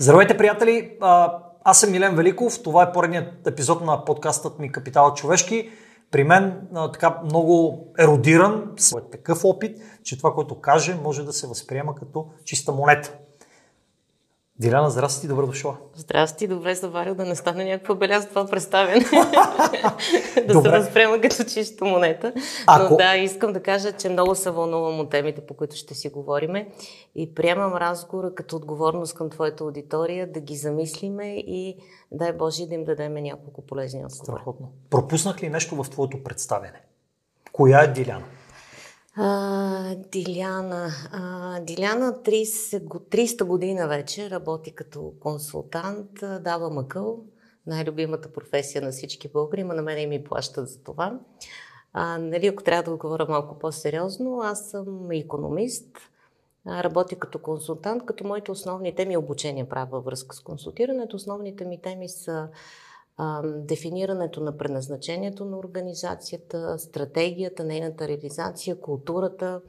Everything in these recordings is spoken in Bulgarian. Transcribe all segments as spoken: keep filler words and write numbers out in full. Здравейте, приятели! Аз съм Милен Великов. Това е поредният епизод на подкастът ми Капитал човешки. При мен така много еродиран, с такъв опит, че това, което каже, може да се възприема като чиста монета. Диляна, здрасти, добре дошла. Здрасти, добре заварил да не стане някаква беля за това представяне. Да се възприема като чиста монета. Ако... Но да, искам да кажа, че много се вълнувам от темите, по които ще си говориме. И приемам разговора като отговорност към твоята аудитория, да ги замислиме и дай Боже да им дадем няколко полезни отговори. Страхотно. Пропуснах ли нещо в твоето представяне? Коя е Диляна? А, Диляна. А, Диляна трийсета година вече работи като консултант, дава мъкъл, най-любимата професия на всички българи, но на мен и ми плащат за това. А, нали, ако трябва да го говоря малко по-сериозно, аз съм икономист, а, работя като консултант, като моите основни теми, обучение правя във връзка с консултирането, основните ми теми са дефинирането на предназначението на организацията, стратегията, нейната реализация, културата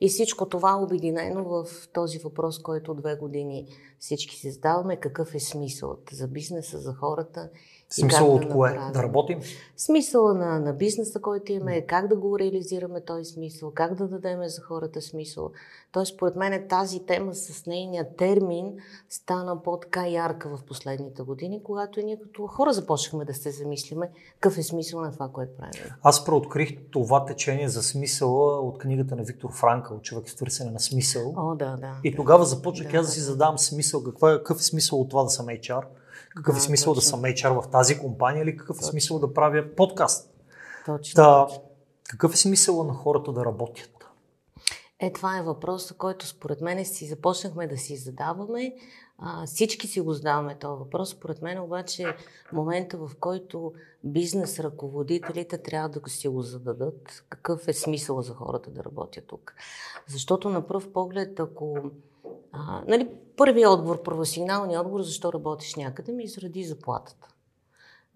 и всичко това обединено в този въпрос, който две години всички си задаваме. Какъв е смисълът за бизнеса, за хората? Смисъл от да кое? Направим. Да работим? Смисъла на, на бизнеса, който имаме, как да го реализираме този смисъл, как да дадем за хората смисъл. Тоест, според мен тази тема с нейния термин стана по-така ярка в последните години, когато и ние като хора започнахме да се замислиме какъв е смисъл на това, което правим. Аз преоткрих това течение за смисъла от книгата на Виктор Франка, от човек в търсене на смисъл. О, да, да. И тогава започнах да, аз да си задавам смисъл, какъв е смисъл от това да съм ейч ар. Какъв е смисъл да съм ейч ар в тази компания или какъв е смисъл да правя подкаст? Точно. Та, какъв е смисъл на хората да работят? Е, това е въпросът, който според мен си започнахме да си задаваме. А, всички си го задаваме този въпрос. Според мен обаче момента, в който бизнес ръководителите трябва да си го зададат. Какъв е смисъл за хората да работят тук? Защото на пръв поглед, ако... А, нали, първият отговор, първосигналният отговор, защо работиш някъде, ми заради заплатата.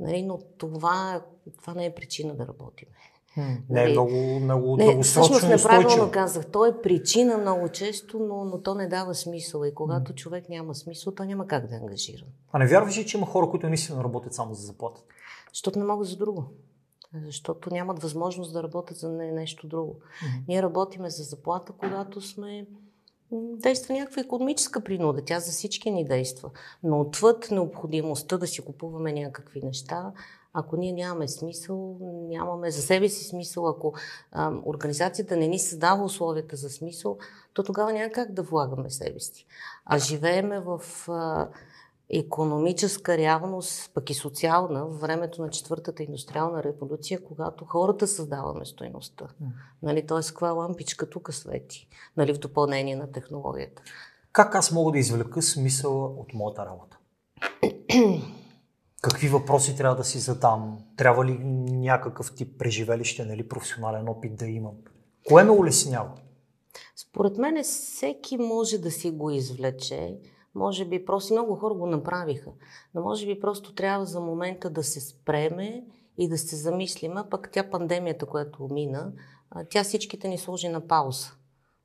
Нали, но това, това не е причина да работим. Нали, не е много, много не, дългосрочно устойчиво. Неправилно казах, то е причина много често, но, но то не дава смисъл. И когато човек няма смисъл, то няма как да е ангажиран. А не вярваш ли, че има хора, които наистина работят само за заплатата? Защото не могат за друго. Защото нямат възможност да работят за нещо друго. М-м. Ние работиме за заплата, когато сме... Действа някаква икономическа принуда, тя за всички ни действа. Но отвъд необходимостта да си купуваме някакви неща, ако ние нямаме смисъл, нямаме за себе си смисъл, ако а, организацията не ни създава условията за смисъл, то тогава няма как да влагаме себе си. А живееме в а, икономическа реалност, пък и социална, в времето на четвъртата индустриална революция, когато хората създаваме стойността. Mm. Нали, т.е. каква лампичка тук свети, нали, в допълнение на технологията. Как аз мога да извлека смисъла от моята работа? Какви въпроси трябва да си задам? Трябва ли някакъв тип преживелище, нали, професионален опит да имам? Кое ме улеснява? Според мен всеки може да си го извлече. Може би просто много хора го направиха, но може би просто трябва за момента да се спреме и да се замислим, а пък тя пандемията, която мина, тя всичките ни сложи на пауза.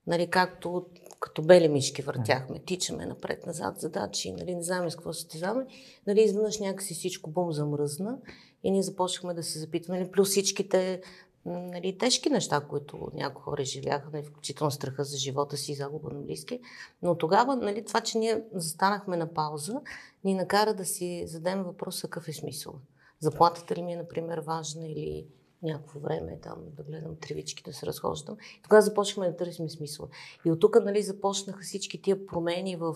Нали, както като бели мишки въртяхме, тичаме напред-назад задачи, нали, не знаем с какво състезаваме, нали, изведнъж някакси всичко бум замръзна и ние започнахме да се запитваме, нали, плюс всичките, нали, тежки неща, които някои хора живяха, нали, включително страха за живота си и загуба на близки. Но тогава, нали, това, че ние застанахме на пауза, ни накара да си зададем въпроса какъв е смисъл. Заплатата ли ми е, например, важна или някакво време там да гледам тривички, да се разхождам. Тогава започнахме да търсим смисъл. И от тук, нали, започнаха всички тия промени в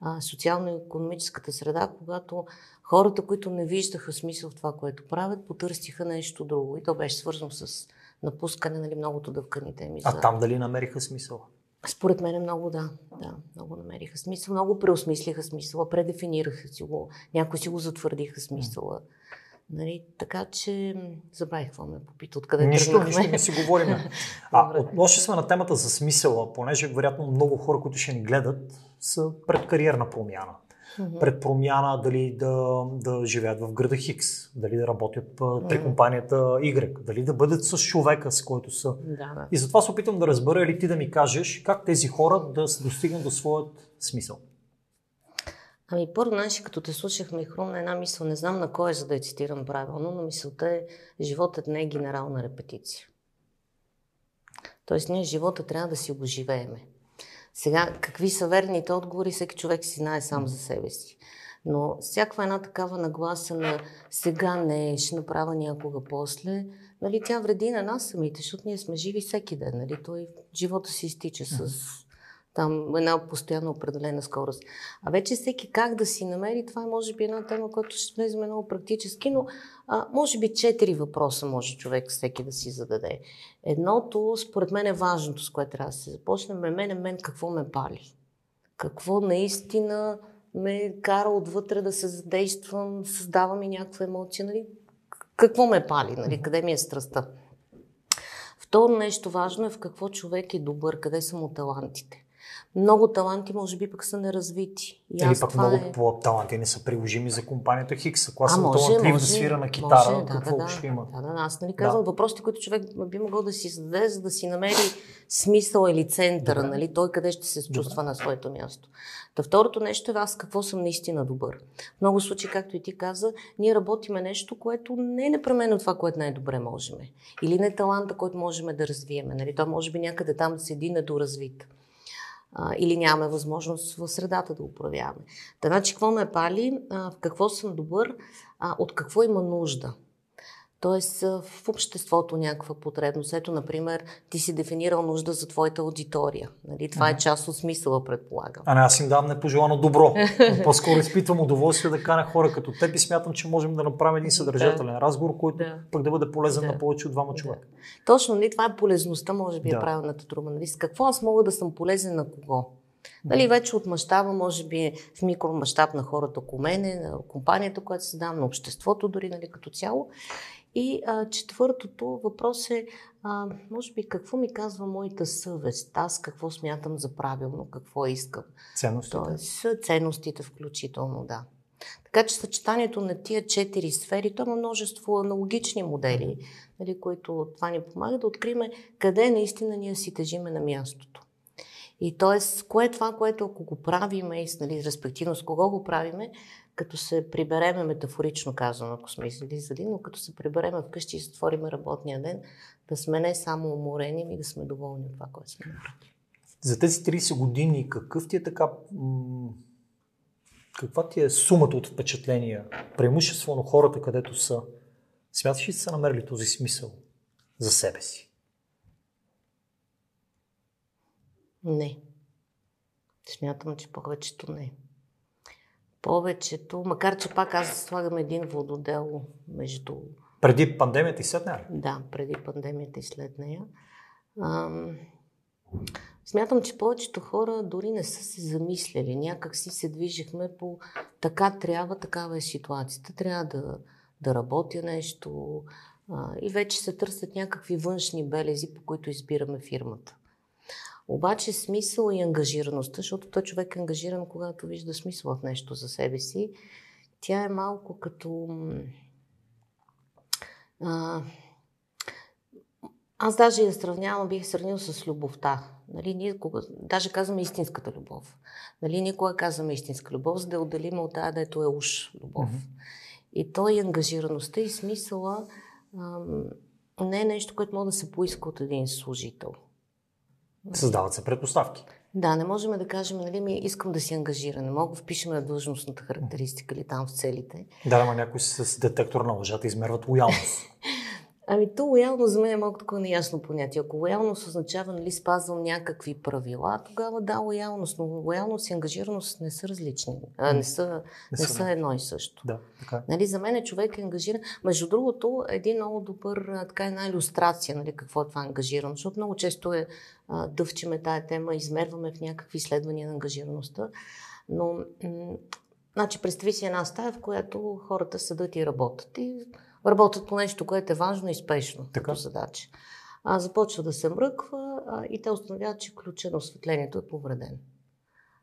а, социално-икономическата среда, когато хората, които не виждаха смисъл в това, което правят, потърсиха нещо друго. И то беше свързано с напускане, нали, многото дъвкани теми. А там дали намериха смисъл? Според мен много, да. Да, много намериха смисъл. Много преосмислиха смисъла, предефинираха си го. Някои си го затвърдиха смисъла. Нали, така че забравих какво ме попита, откъде нищо, тръгнахме. Нищо, не си говорим. А, още сме на темата за смисъла, понеже вероятно много хора, които ще ни гледат, са пред кариерна промяна. Mm-hmm. Пред промяна дали да, да живеят в града Хикс, дали да работят при компанията Y, дали да бъдат с човека, с който са. Да, да. И затова се опитвам да разбера, или ти да ми кажеш как тези хора да достигнат до своят смисъл. Ами първо, знаеш, като те слушахме и хрумна една мисъл, не знам на кой е, за да я цитирам правилно, но мисълта е: животът не е генерална репетиция. Тоест ние живота трябва да си го живееме. Сега, какви са верните отговори, всеки човек си знае сам за себе си. Но всяка една такава нагласа на сега не, ще направя някога после, нали, тя вреди на нас самите, защото ние сме живи всеки ден. Нали, той живота си изтича с там една постоянно определена скорост. А вече всеки как да си намери, това е може би една тема, която ще влезем много практически, но а, може би четири въпроса може човек всеки да си зададе. Едното, според мен е важното, с което трябва да се започнем, е мен, мен какво ме пали. Какво наистина ме кара отвътре да се задействам, създава ми някаква емоция, нали? Какво ме пали, нали? Къде ми е страстта. Второ нещо важно е в какво човек е добър, къде са му талантите. Много таланти, може би, пък са неразвити. И Или пък много е... таланти не са приложими за компанията Хикс. Ако аз съм талантлив да свира на китара, може, какво да, ще да, има? Да, да, аз нали казвам да. Въпросите, които човек би могъл да си зададе, за да си намери смисъл или центъра, да. Нали, той къде ще се чувства да. На своето място. Та второто нещо е аз какво съм наистина добър. В много случаи, както и ти каза, ние работиме нещо, което не е непременно това, което най-добре можем. Или не е таланта, който можем да развием. Нали, то може би някъде там седи недоразвит. Или нямаме възможност в средата да управляваме. Та, значи, какво ме пали, в какво съм добър, от какво има нужда. Тоест, в обществото някаква потребност. Ето, например, ти си дефинирал нужда за твоята аудитория. Нали? Това е част от смисъла, предполагам. А не, аз им дам непожелано добро. По-скоро изпитвам удоволствие да каня хора като теб и смятам, че можем да направим един съдържателен да. разговор, който да. пък да бъде полезен да. на повече от двама човека. Да. Точно, нали? Това е полезността, може би да. е правилната труба. Нали? С какво аз мога да съм полезен на кого? Дали вече от мащаба, може би в микромащаб на хората около мене, на компанията, която се дам, на обществото дори, нали, като цяло. И а, четвъртото въпрос е, а, може би, какво ми казва моята съвест? Аз какво смятам за правилно, какво искам? Ценностите. Тоест, ценностите включително, да. Така че съчетанието на тия четири сфери, то има множество аналогични модели, нали, които това ни помага да открием къде наистина ние си тежиме на мястото. И т.е. кое е това, което ако го правиме и нали, респективно с кого го правиме, като се прибереме, метафорично казано, ако сме излизали, но като се прибереме вкъщи и затвориме работния ден, да сме не само уморени, ми да сме доволни от това, което сме направили. За тези трийсет години какъв ти е така... М- каква ти е сумата от впечатления, преимуществено хората, където са? Смяташ ли са намерили този смисъл за себе си? Не. Смятам, че повечето не. Повечето, макар че пак аз слагам един вододел между... Преди пандемията и след нея? Да, преди пандемията и след нея. Ам... Смятам, че повечето хора дори не са се замисляли. Някак си се движихме по така трябва, такава е ситуацията. Трябва да, да работя нещо. А, и вече се търсят някакви външни белези, по които избираме фирмата. Обаче смисъл и ангажираността, защото той човек е ангажиран, когато вижда смисъл в нещо за себе си, тя е малко като... А... Аз даже я сравнявам, бих сравнил с любовта. Нали, ние, кога... Даже казваме истинската любов. Нали, никога казваме истинска любов, за да отделим от тази, дето е уж любов. Mm-hmm. И то и ангажираността и смисъла ам... не е нещо, което може да се поиска от един служител. Създават се предпоставки. Да, не можем да кажем, нали, ми искам да си ангажира, не мога да впишем на длъжностната характеристика или там в целите. Да, ама някой с детектор на лъжата измерват лоялност. Ами то лоялност за мен е малко такова неясно понятие. Ако лоялност означава, нали, спазвам някакви правила, тогава да, лоялност, но лоялност и ангажираност не са различни, а, не, са, не, не са, са едно и също. Да, така. Нали, за мен човек е ангажиран. Между другото, един много добър, така една илюстрация, нали, какво е това ангажирано, защото много често е дъвчиме тая тема, измерваме в някакви изследвания на ангажираността, но м- значи, представи си една стая, в която хората седат и работят и работят по нещо, което е важно и спешно така. Като задача. А, започва да се мръква а, и те установяват, че ключът на осветлението е повреден.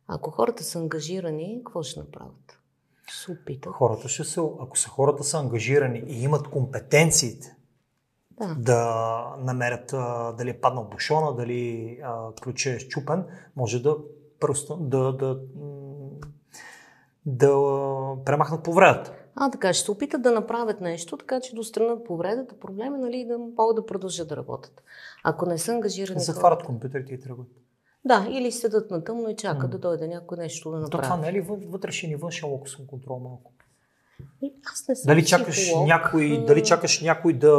Ако хората са ангажирани, какво ще направят? Ще се опитат. Хората ще се, ако са хората са ангажирани и имат компетенциите да, да намерят а, дали е паднал бушона, дали а, ключът е счупен, може да просто да... да да премахнат повредата. А, така, ще се опитат да направят нещо, така че да отстранят повредата, проблеми, нали, и да могат да продължат да работят. Ако не са ангажирани... Не захварят компютрите и тръгват. Да, или седат на тъмно и чакат mm. да дойде някой нещо да направи. То това не е ли вътрешен и външен локусен контрол малко? И аз не съм дали чакаш някой, mm. дали чакаш някой да,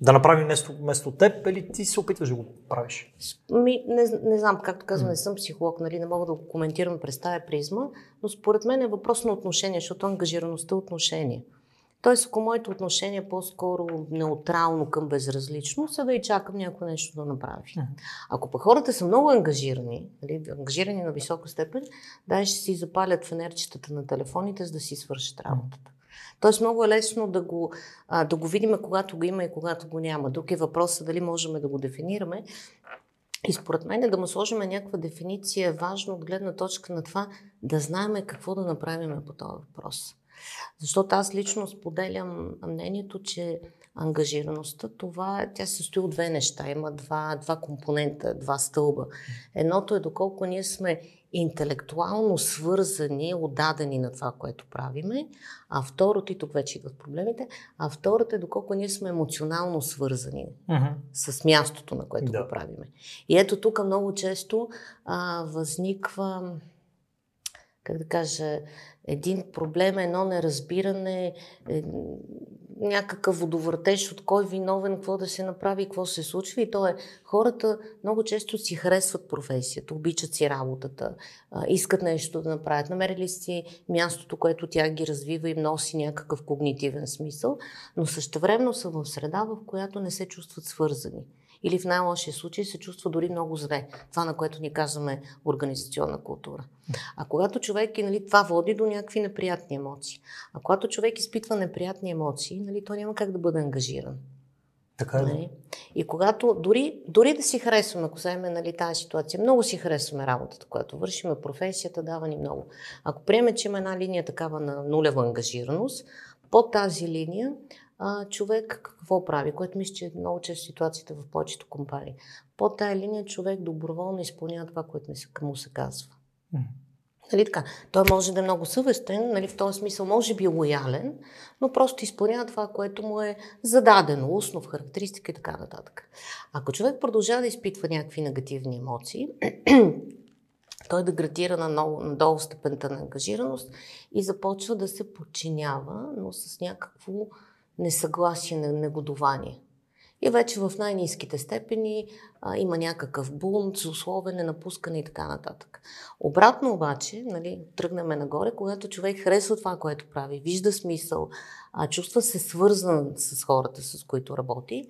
да направи нещо вместо теб, или ти се опитваш да го правиш? Ми, не, не знам, както казвам, mm. не съм психолог, нали, не мога да го коментирам през тая призма, но според мен е въпрос на отношение, защото ангажираността е отношение. Тоест, ако моето отношение е по-скоро неутрално към безразлично, се да и чакам някой нещо да направи. Uh-huh. Ако пък хората са много ангажирани, нали, ангажирани на висока степен, да, ще си запалят фенерчетата на телефоните, за да си свършат работата. Uh-huh. Тоест, много е лесно да го, а, да го видим, когато го има и когато го няма. Друг е въпросът дали можем да го дефинираме. И според мен да му сложим някаква дефиниция е важно от гледна точка на това да знаем какво да направим по този въпрос. Защото аз лично споделям мнението, че ангажираността, това, тя се състои от две неща. Има два, два компонента, два стълба. Едното е доколко ние сме интелектуално свързани, отдадени на това, което правиме, а второто, и тук вече идват проблемите, а второто е доколко ние сме емоционално свързани uh-huh. с мястото, на което да. Го правиме. И ето тук много често а, възниква, как да кажа, един проблем, едно неразбиране, е, някакъв водовъртеж от кой виновен, какво да се направи, какво се случва. И то е, хората много често си харесват професията, обичат си работата, е, искат нещо да направят. Намерили си мястото, което тя ги развива и носи някакъв когнитивен смисъл, но същевременно са в среда, в която не се чувстват свързани. Или в най-лошия случай се чувства дори много зле. Това, на което ни казваме организационна култура. А когато човек, нали, това води до някакви неприятни емоции. А когато човек изпитва неприятни емоции, нали, той няма как да бъде ангажиран. Така е. Нали? И когато дори, дори да си харесваме, ако вземе, нали, тази ситуация, много си харесваме работата, която вършим, професията дава ни много. Ако приеме, че има една линия такава на нулева ангажираност, под тази линия а, човек какво прави, което мисля, че е много често ситуацията в повечето компании. Под тая линия човек доброволно изпълнява това, което му се казва. Mm. Нали така? Той може да е много съвестен, нали, в този смисъл може би лоялен, но просто изпълнява това, което му е зададено, устно, в характеристика и така нататък. Ако човек продължава да изпитва някакви негативни емоции, той деградира надолу степента на ангажираност и започва да се подчинява, но с някакво несъгласие, негодование. И вече в най-ниските степени а, има някакъв бунт, условене, напускане и така нататък. Обратно обаче, нали, тръгнаме нагоре, когато човек харесва това, което прави, вижда смисъл, а, чувства се свързан с хората, с които работи,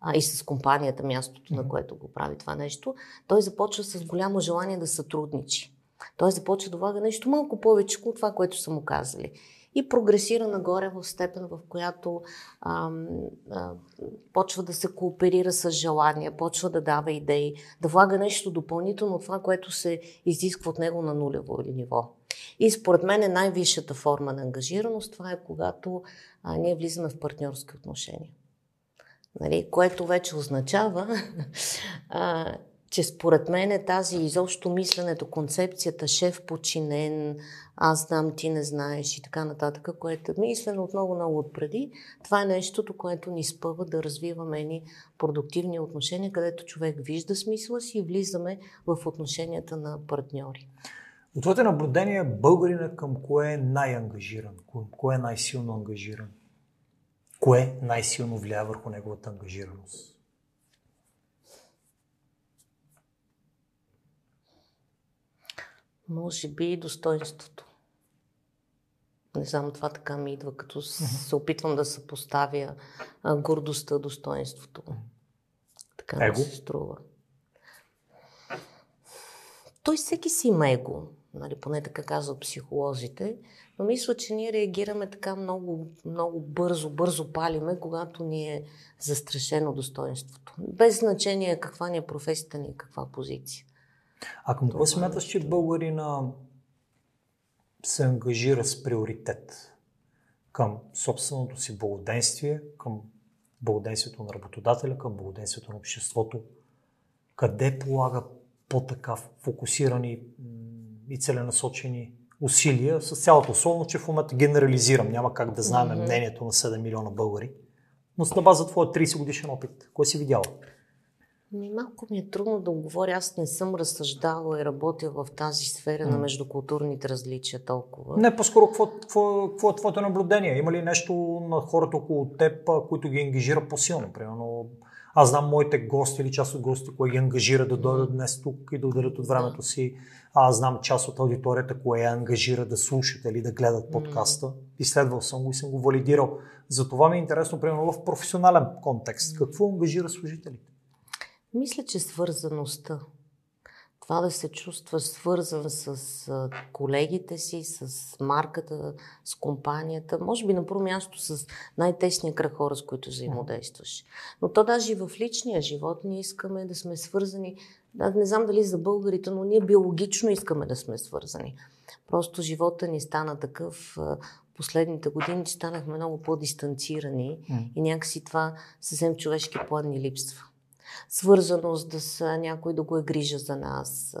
а, и с компанията, мястото, на което го прави това нещо, той започва с голямо желание да сътрудничи. Той започва да влага нещо малко повече от това, което са му казали. И прогресира нагоре в степен, в която а, а, почва да се кооперира с желания, почва да дава идеи, да влага нещо допълнително от това, което се изисква от него на нулево ниво. И според мен е най-висшата форма на ангажираност, това е когато а, ние влизаме в партньорски отношения. Нали? Което вече означава, а, че според мен е тази изобщо мисленето, концепцията шеф подчинен, аз знам, ти не знаеш и така нататък, което е мислено отново-много отпреди, това е нещото, което ни спъва да развиваме ни продуктивни отношения, където човек вижда смисъла си и влизаме в отношенията на партньори. От твоите наблюдение, българина към кое е най-ангажиран? Кое е най-силно ангажиран? Кое най-силно влияе върху неговата ангажираност? Може би и достоинството. Не знам, това така ми идва, като се опитвам да съпоставя а, гордостта, достоинството. Така ми се струва. Той всеки си има его, нали, поне така казват психолозите, но мисля, че ние реагираме така много, много бързо, бързо палиме, когато ни е застрашено достоинството. Без значение каква ни е професията ни, каква позиция. А към кой смяташ, че българина се ангажира с приоритет към собственото си благоденствие, към благоденствието на работодателя, към благоденствието на обществото? Къде полага по-така фокусирани и целенасочени усилия, с цялото условно, че в момента генерализирам, няма как да знаем mm-hmm. мнението на седем милиона българи, но на база твоя трийсет годишен опит, кой си видяла? Малко ми е трудно да говоря, аз не съм разсъждала и работя в тази сфера mm. на междукултурните различия толкова. Не, по-скоро, какво, какво, какво е твоето наблюдение? Има ли нещо на хората около теб, които ги ангажира по-силно? Примерно, аз знам моите гости или част от гостите, кои ги ангажира да дойдат днес тук и да отделят от времето си. Аз знам част от аудиторията, коя я ангажира да слушат или да гледат подкаста. Mm. Изследвал съм го и съм го валидирал. Затова ми е интересно, примерно, в професионален контекст. Какво ангажира служителите? Мисля, че свързаността. Това да се чувства свързан с колегите си, с марката, с компанията, може би на първо място с най-тесния кръг хора, с които взаимодействаш. Но то даже и в личния живот ние искаме да сме свързани. Да, не знам дали за българите, но ние биологично искаме да сме свързани. Просто живота ни стана такъв. Последните години станахме много по-дистанцирани и някакси това съвсем човешки план ни липсва. Свързаност, да са някой да го е грижа за нас,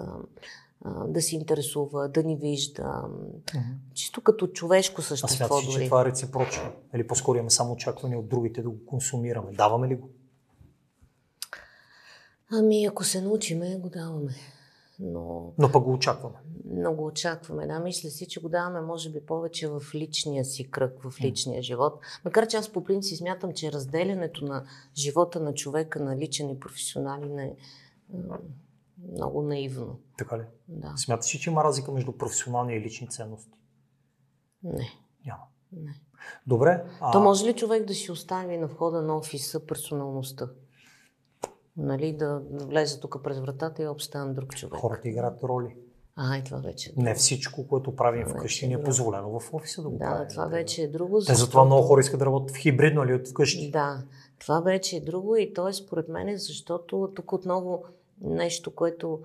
да се интересува, да ни вижда. Mm-hmm. Чисто като човешко същество. А смяташ, че това е реципрочно? Или по-скоро имаме само очакване от другите да го консумираме? Даваме ли го? Ами, ако се научиме, го даваме. Но, Но пък го очакваме. Но го очакваме, да. Мисля си, че го даваме, може би, повече в личния си кръг, в личния mm. живот. Макар че аз по принцип смятам, че разделянето на живота на човека, на личен и професионален е много наивно. Така ли? Да. Смяташ ли, че има разлика между професионални и лични ценности? Не. Няма. Не. Добре. А... То може ли човек да си остави на входа на офиса персоналността? Нали, да влезе тук през вратата и обстан друг човек. Хората играят роли. А, и това вече е друго. Не всичко, което правим вкъщи, ни е позволено в офиса да го да, правим. Да, това вече е друго. Те затова много хора искат да работят в хибридно или от вкъщи. Да, това вече е друго и то е според мен, защото тук отново нещо, което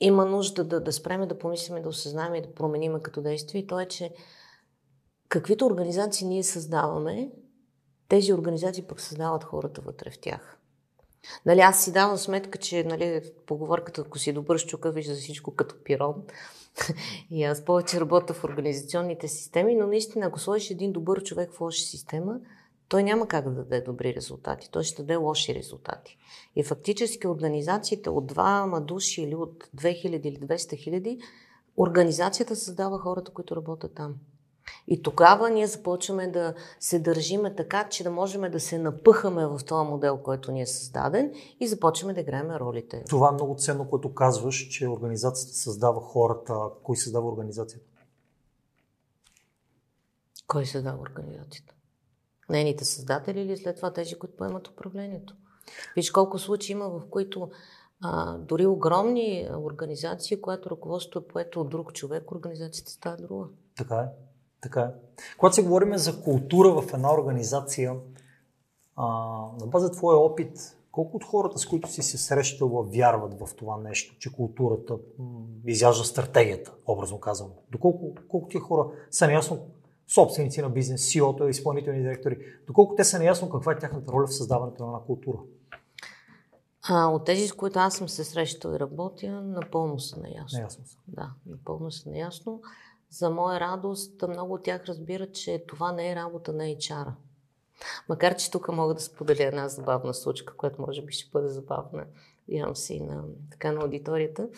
има нужда да, да спреме, да помислиме, да осъзнаем и да променим като действие. И то е, че каквито организации ние създаваме, тези организации пък създават хората вътре в тях. Нали, аз си давам сметка, че нали, поговорката, ако си добър с чука, вижда всичко като пирон. И аз повече работя в организационните системи, но наистина, ако сложиш един добър човек в лоша система, той няма как да даде добри резултати. Той ще даде лоши резултати. И фактически организациите от двама души или от две хиляди или двеста хиляди, организацията създава хората, които работят там. И тогава ние започваме да се държиме така, че да можем да се напъхаме в този модел, който ни е създаден и започваме да играем ролите. Това е много ценно, което казваш, че организацията създава хората. Кой създава организацията? Кой създава организацията? Нейните създатели или след това тези, които поемат управлението? Виж колко случаи има, в които а, дори огромни организации, което ръководството е поето от друг човек, организацията става друга. Така е. Така е. Когато се говорим за култура в една организация, а, на база твоя опит, колко от хората, с които си се срещала, вярват в това нещо, че културата м- изяжда стратегията, образно казвам? Доколко колко тия хора са неясно, собственици на бизнес, си и о-то, изпълнителни директори, доколко те са неясно каква е тяхната роля в създаването на една култура? А, от тези, с които аз съм се срещала и работя, напълно са неясно. Неясно са. Да, напълно са неясно. За моя радост, много от тях разбират, че това не е работа на ейч ар. Макар че тук мога да споделя една забавна случка, която може би ще бъде забавна, явам си на, така, на аудиторията.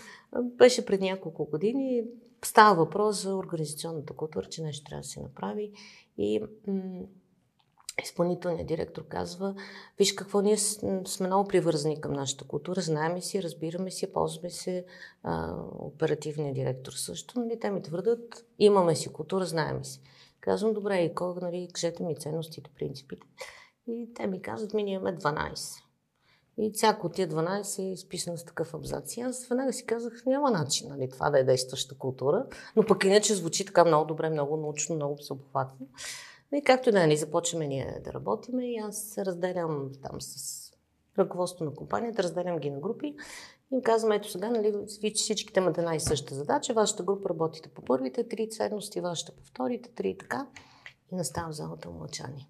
Беше пред няколко години, става въпрос за организационната култура, че нещо трябва да се направи и м- изпълнителният директор казва: виж какво, ние сме много привързани към нашата култура, знаем си, разбираме си, ползваме се, а, оперативният директор също, нали, те ми твърдат, имаме си култура, знаем си. Казвам, добре, и кога, нали, кажете ми ценностите, принципите. И те ми казват, ми ние имаме дванайсет. И всяко от тия дванайсет е изписано с такъв абзац. И аз веднага си казах, няма начин, нали, това да е действаща култура, но пък иначе звучи така много добре, много научно, много всеобхватно. И както и да ни започваме ние да работим, и аз се разделям там с ръководството на компанията, разделям ги на групи и им казвам, ето сега, нали, всичките имат една и съща задача, вашата група работите по първите три ценности, вашата по вторите три и така. И настава в залата мълчание.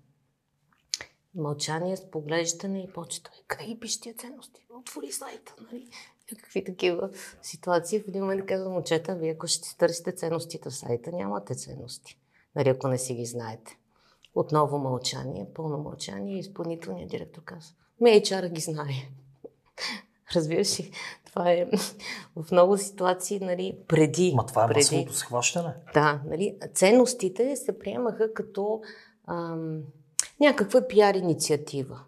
Мълчание с поглеждане и почета. Къде ги пиши тия ценности? Отвори сайта, нали? някакви такива ситуации. В един момент казвам, момчета, вие ако ще търсите ценностите в сайта, нямате ценности. Нали, ако не си ги знаете. Отново мълчание, пълно мълчание и изпълнителният директор казва, ме ейч ар ги знае. Разбираш ли? Това е в много ситуации, нали, преди... Ма това е преди... масовото схващане. Да, нали, ценностите се приемаха като ам, някаква пиар инициатива.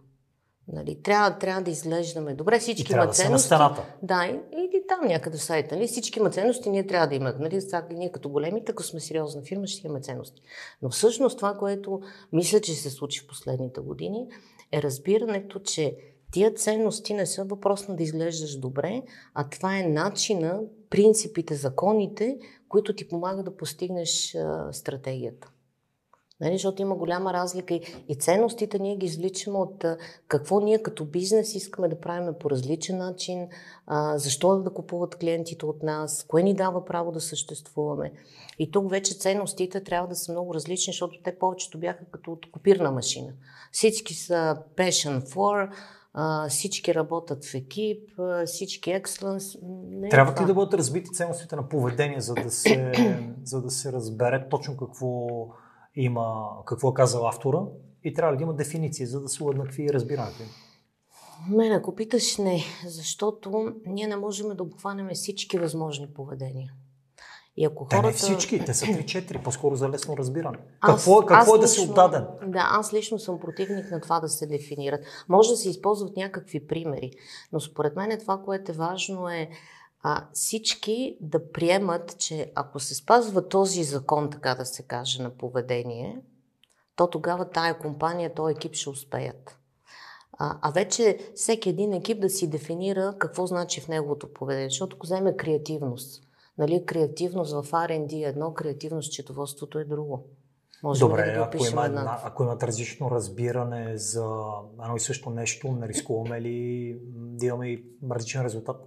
Нали, трябва, трябва да изглеждаме добре, всички има ценности. Да, да и, и там някъде в сайта. Нали, всички има ценности, ние трябва да имаме. Нали, ние като големите, ако сме сериозна фирма, ще имаме ценности. Но всъщност това, което мисля, че се случи в последните години, е разбирането, че тия ценности не са въпрос на да изглеждаш добре, а това е начина, принципите, законите, които ти помагат да постигнеш а, стратегията. Нали, защото има голяма разлика и, и ценностите ние ги извличаме от а, какво ние като бизнес искаме да правим по различен начин, а, защо да купуват клиентите от нас, кое ни дава право да съществуваме. И тук вече ценностите трябва да са много различни, защото те повечето бяха като от копирна машина. Всички са passion for, Uh, всички работят в екип, uh, всички екселенс. Трябва ли да бъдат разбити ценностите на поведение, за да се, за да се разбере точно какво има, какво е казал автора, и трябва ли да има дефиниции, за да се уеднакви разбирането? Мен, ако питаш, не, защото ние не можем да обхванем всички възможни поведения. И ако хората... Те не всички, те са три-четири, по-скоро за лесно разбиране. Аз, какво какво аз е да си отдаден? Да, аз лично съм противник на това да се дефинират. Може да се използват някакви примери, но според мен това, което е важно е а, всички да приемат, че ако се спазва този закон, така да се каже, на поведение, то тогава тая компания, този екип ще успеят. А, а вече всеки един екип да си дефинира какво значи в неговото поведение, защото ако вземе креативност, нали, креативност в Ар енд Ди е едно, креативност в счетоводството е друго. Може Добре, да ако, има една, ако имат различно разбиране за едно и също нещо, не рискуваме ли да имаме и различен резултат?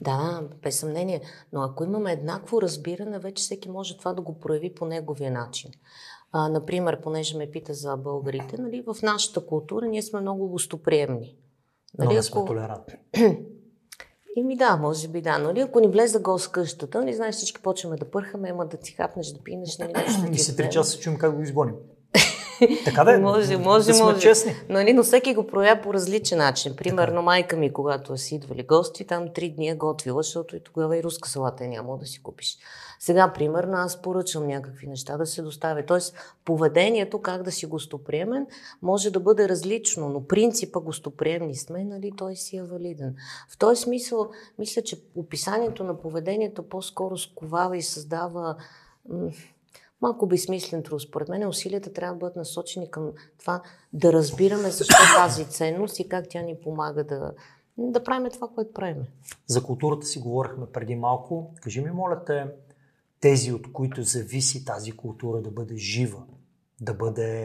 Да, без съмнение. Но ако имаме еднакво разбиране, вече всеки може това да го прояви по неговия начин. А, например, понеже ме пита за българите, нали, в нашата култура ние сме много гостоприемни. Нали, много сме ако... толерантни. Ими да, може би да, но ли, ако ни влезе гост в къщата, не знаеш, всички почваме да пърхаме, ама да ти хапнеш, да пинеш, нали нещо. И си три часа чуем как го избоним. Така да е, може, може, да сме може. Честни. Но, но всеки го проявя по различен начин. Примерно така. Майка ми, когато си идвали гости, там три дни е готвила, защото и тогава и руска салата няма да си купиш. Сега, примерно, аз поръчам някакви неща да се доставя. Тоест, поведението, как да си гостоприемен, може да бъде различно, но принципа гостоприемни сме, нали, той си е валиден. В този смисъл, мисля, че описанието на поведението по-скоро сковава и създава... малко безсмислен труд. Според мен усилията трябва да бъдат насочени към това да разбираме защо тази ценност и как тя ни помага да, да правим това, което правим. За културата си говорихме преди малко. Кажи ми, моля те, тези, от които зависи тази култура да бъде жива, да бъде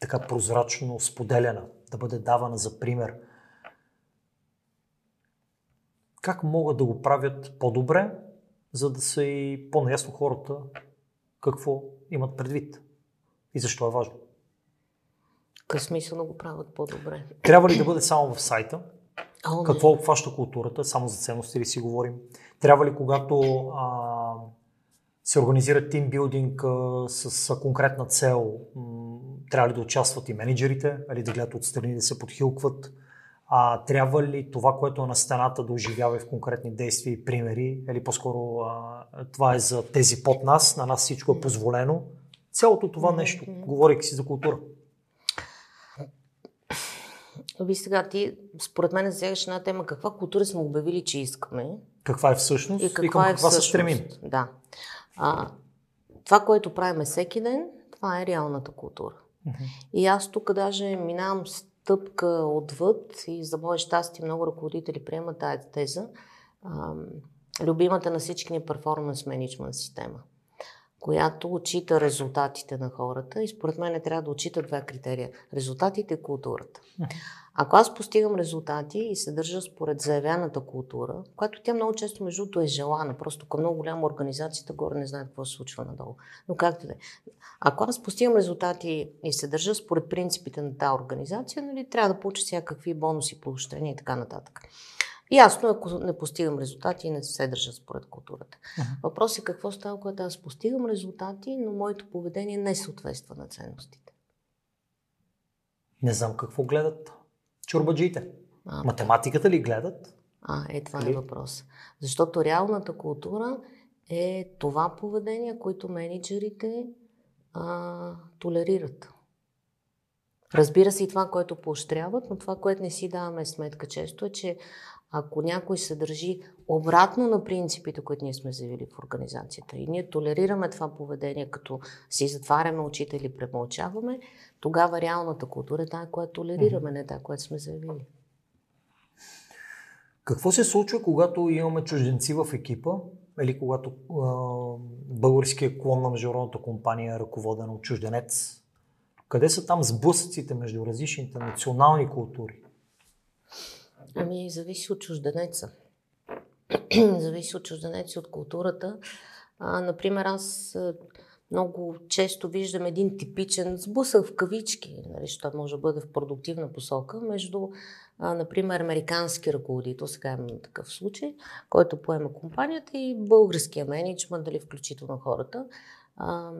така прозрачно споделена, да бъде давана за пример, как могат да го правят по-добре, за да са и по-наясно хората какво имат предвид и защо е важно? Къс смисъл да го правят по-добре? Трябва ли да бъде само в сайта? О, какво обхваща културата? Само за ценности ли си говорим? Трябва ли, когато а, се организира тимбилдинг а, с а, конкретна цел, м- трябва ли да участват и менеджерите, или да гледат отстрани, да се подхилкват? А, трябва ли това, което е на стената, да оживява и в конкретни действия и примери, или по-скоро а, това е за тези под нас, на нас всичко е позволено. Цялото това нещо, говорейки си за култура. Виж сега, ти според мен засягаш една тема, каква култура сме обявили, че искаме. Каква е всъщност и, каква и към е каква всъщност. Се стремим. Да. А, това, което правим всеки ден, това е реалната култура. Uh-huh. И аз тук даже минавам с стъпка отвъд и за мое щастие много ръководители приемат тази теза. А, любимата на всички ни перформанс менеджмент система, която отчита резултатите на хората и според мен трябва да отчита два критерия. Резултатите и културата. Ако аз постигам резултати и се държа според заявяната култура, която тя много често между другото е желана, просто към много голяма организацията горе не знае какво се случва надолу. Но както да е. Ако аз постигам резултати и се държа според принципите на тази организация, нали, трябва да получа всякакви бонуси, поощрения и така нататък. Ясно, ако не постигам резултати и не се държа според културата. Uh-huh. Въпрос е какво става, когато аз постигам резултати, но моето поведение не съответства на ценностите. Не знам какво гледат чорбаджиите. А, математиката ли гледат? А, е, това ли? Е въпрос. Защото реалната култура е това поведение, което мениджърите а, толерират. Разбира се и това, което поощряват, но това, което не си даваме сметка често е, че ако някой се държи обратно на принципите, които ние сме заявили в организацията и ние толерираме това поведение, като си затваряме очите или премълчаваме, тогава реалната култура е тая, която толерираме, mm-hmm. не тая, която сме заявили. Какво се случва, когато имаме чужденци в екипа или когато а, българският клон на международната компания е ръководен от чужденец? Къде са там сблъсъците между различните национални култури? Ами, зависи от чужденеца. зависи от чужденеца, от културата. А, например, аз много често виждам един типичен сблъсък в кавички, нали, що може да бъде в продуктивна посока, между, а, например, американски ръководител, сега имам такъв случай, който поема компанията и българския мениджмънт, дали включително хората. А,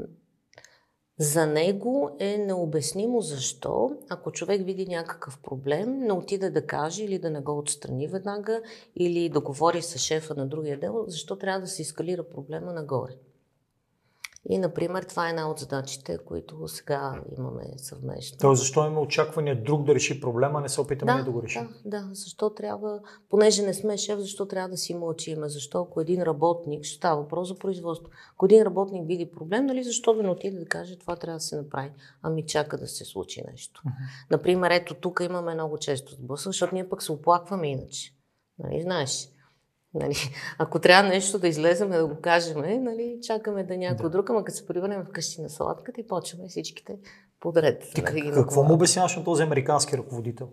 За него е необяснимо защо, ако човек види някакъв проблем, не отида да каже или да не го отстрани веднага, или да говори с шефа на другия дел, защо трябва да се ескалира проблема нагоре. И, например, това е една от задачите, които сега имаме съвместно. Тоест, защо имаме очаквания друг да реши проблема, не се опитаме да, да го решим? Да, да, защо трябва, понеже не сме шеф, защо трябва да си мълчиме? Защо, ако един работник, ще става въпрос за производство, ако един работник види проблем, нали, защо да не отиде да каже, това трябва да се направи? Ами чака да се случи нещо. Uh-huh. Например, ето тук имаме много често сблъсък, защото ние пък се оплакваме иначе. Нали, знаеш? Нали, ако трябва нещо да излезем да го кажем, нали, чакаме да някой да. друг, ама като се превърнем вкъщи на салатката и почваме всичките подред. Нали, как, какво му обясняваш на този американски ръководител?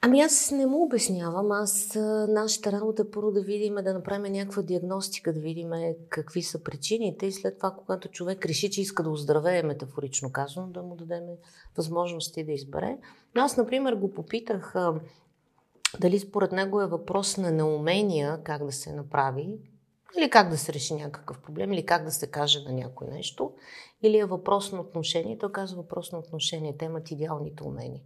Ами аз не му обяснявам. Аз нашата работа е първо да видим, да направим някаква диагностика, да видим какви са причините и след това, когато човек реши, че иска да оздравее, метафорично казано, да му дадем възможности да избере. Но аз, например, го попитах дали според него е въпрос на неумения как да се направи, или как да се реши някакъв проблем, или как да се каже на някой нещо, или е въпрос на отношение. Той казва въпрос на отношение, те имат идеалните умения.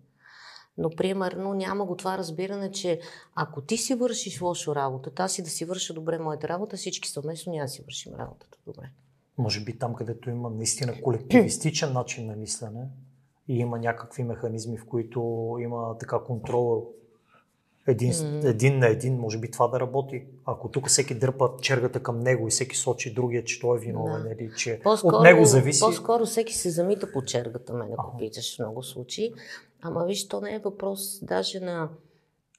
Но, примерно, няма го това разбиране, че ако ти си вършиш лошо работата, аз си да си върша добре моята работа, всички съвместно няма да си вършим работата добре. Може би там, където има наистина колективистичен начин на мислене и има някакви механизми, в които има така контрол, Един, mm. един на един, може би това да работи. Ако тук всеки дърпа чергата към него и всеки сочи другия, че той е виновен, да. или че по-скоро, от него зависи. По-скоро всеки се замита по чергата, мен, ако ага. питаш в много случаи. Ама виж, то не е въпрос даже на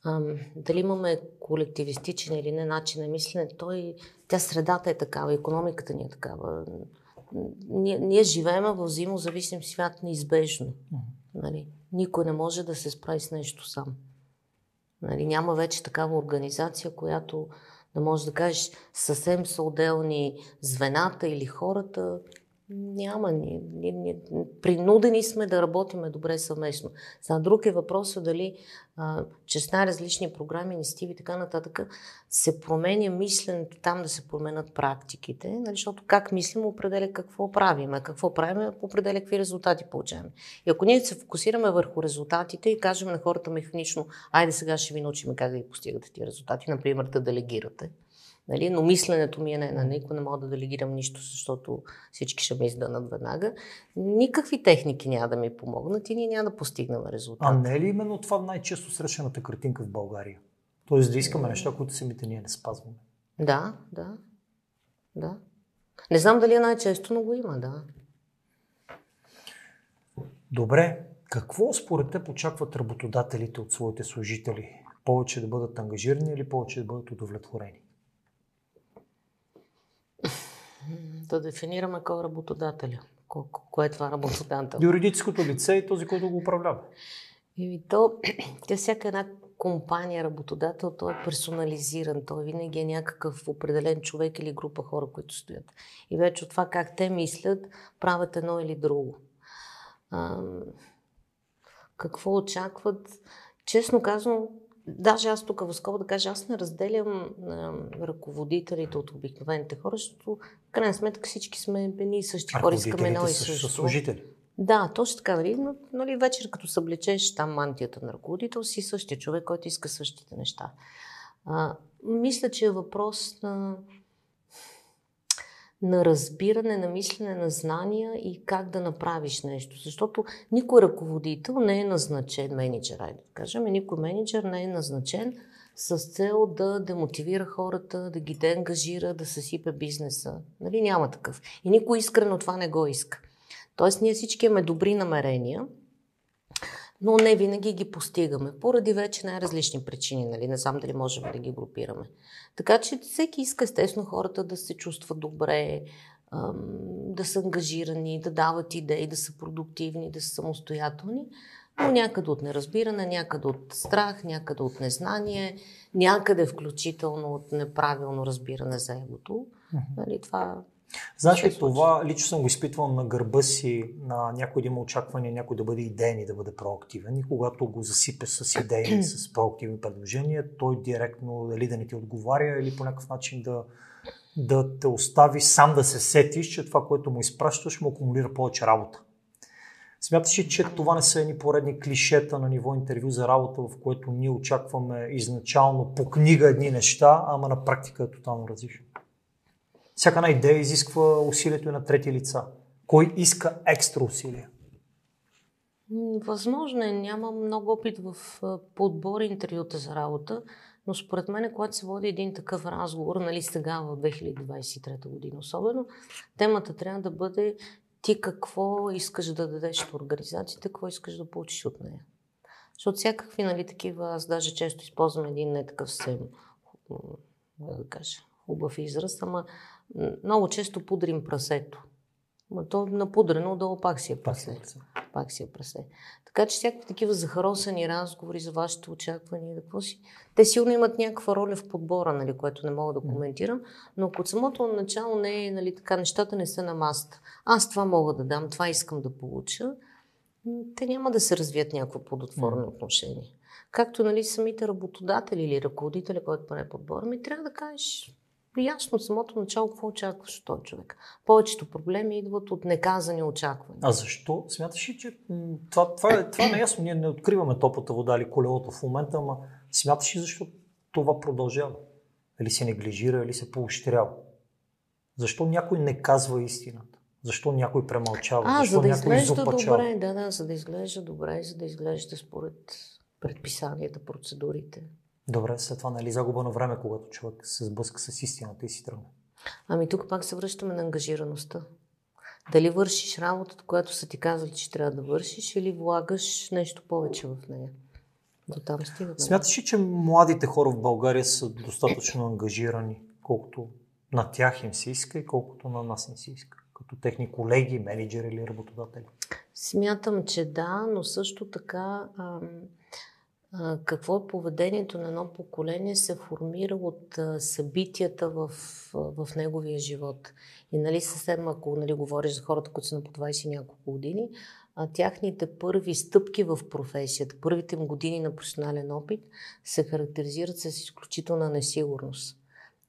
ам, дали имаме колективистичен или не начин на мислене. Той, тя средата е такава, икономиката ни е такава. Ние, ние живеем в взаимозависим свят неизбежно. Mm. Нали? Никой не може да се справи с нещо сам. Нали, няма вече такава организация, която да можеш да кажеш съвсем са отделни звената или хората. Няма. Ни, ни, ни, принудени сме да работиме добре съвместно. За друг е въпросът дали а, чрез най-различни програми, инициативи и така нататък се променя мисленето там да се променят практиките, нали, защото как мислим определя какво правим, а какво правим определя какви резултати получаваме. И ако ние се фокусираме върху резултатите и кажем на хората механично, айде сега ще ви научим как да ги постигате тия резултати, например да делегирате. Нали? Но мисленето ми е не на никой, не мога да делегирам нищо, защото всички ще ме изданат веднага. Никакви техники няма да ми помогнат и ние няма да постигнем резултат. А не е ли именно това най-често срещаната картинка в България? Тоест да искаме неща, които самите ние не спазваме. Да, да, да. Не знам дали е най-често, но го има, да. Добре, какво според те очакват работодателите от своите служители? Повече да бъдат ангажирани или повече да бъдат удовлетворени? Да дефинираме кой работодателя. Кое е това работодател? Юридическото лице и този, който го управлява. И то, тя всяка една компания, работодател, той е персонализиран. Той винаги е някакъв определен човек или група хора, които стоят. И вече от това как те мислят, правят едно или друго. А, какво очакват? Честно казано, Даже аз тук възскоба да кажа, аз не разделям а, ръководителите от обикновените хора, защото в крайна сметка всички сме бени и същи хора, искаме едно и също. Служители. Да, точно така, нали, но, нали, вечер като съблечеш там мантията на ръководител, си същия човек, който иска същите неща. А, мисля, че е въпрос на, на разбиране, на мислене, на знания и как да направиш нещо. Защото никой ръководител не е назначен, менеджер, айде да кажем, никой менеджер не е назначен с цел да демотивира хората, да ги деангажира, да съсипе бизнеса. Нали, няма такъв. И никой искрено това не го иска. Тоест, ние всички имаме добри намерения, но не винаги ги постигаме, поради вече най-различни причини, нали? Не знам дали можем да ги групираме. Така че всеки иска, естествено, хората да се чувстват добре, да са ангажирани, да дават идеи, да са продуктивни, да са самостоятелни, но някъде от неразбиране, някъде от страх, някъде от незнание, някъде включително от неправилно разбиране за егото. Нали? Това... Знаеш ли, това лично съм го изпитвал на гърба си, на някой да има очакване, някой да бъде идейен и да бъде проактивен. И когато го засипе с идеи, с проактивни предложения, той директно или да не ти отговаря, или по някакъв начин да, да те остави сам да се сетиш, че това, което му изпращаш, му акумулира повече работа. Смяташ ли, че това не са едни поредни клишета на ниво интервю за работа, в което ние очакваме изначално по книга едни неща, ама на практика е тотално различно? Всяка една идея изисква усилието и на трети лица. Кой иска екстра усилия? Възможно е. Нямам много опит в подбор интервюта за работа, но според мен, когато се води един такъв разговор, нали сега в две хиляди двадесет и трета година особено, темата трябва да бъде ти какво искаш да дадеш в организацията, какво искаш да получиш от нея. Защото всякакви, нали, такива, аз даже често използвам един не такъв съвсем, да кажа, хубав израз, ама много често пудрим прасето. Ма то напудрено отдолу пак си е прасе. Пак си е прасе. Така че всякакви такива захаросани разговори за вашите очаквания, какво си. Те силно имат някаква роля в подбора, нали, което не мога да коментирам, но от самото начало не е, нали, така, нещата не са на масата. Аз това мога да дам, това искам да получа. Те няма да се развият някакво плодотворно отношение. Както, нали, самите работодатели или ръководители, който поне подбора, ми трябва да кажеш ясно самото начало, какво очакваш от този човек. Повечето проблеми идват от неказани очаквания. А защо? Смяташ ли, че това, това, е, това е неясно. Ние не откриваме топлата вода или колелото в момента, ама смяташ ли защо това продължава? Или се неглижира, или се поощрява? Защо някой не казва истината? Защо някой премълчава? А, защо за да някой изопачава? Добре, да, да, за да изглежда добре, за да изглежда според предписанията, процедурите. Добре, след това, нали, загуба на време, когато човек се сблъска с истината и си тръгне? Ами тук пак се връщаме на ангажираността. Дали вършиш работата, която са ти казали, че трябва да вършиш, или влагаш нещо повече в нея? До там стига. Смяташ ли, че младите хора в България са достатъчно ангажирани, колкото на тях им се иска и колкото на нас им се иска, като техни колеги, менеджери или работодатели? Смятам, че да, но също така... Ам... какво е поведението на едно поколение се формира от събитията в, в неговия живот. И, нали, съвсем, ако, нали, говориш за хората, които са на по двадесет и няколко години, тяхните първи стъпки в професията, първите им години на професионален опит се характеризират с изключителна несигурност.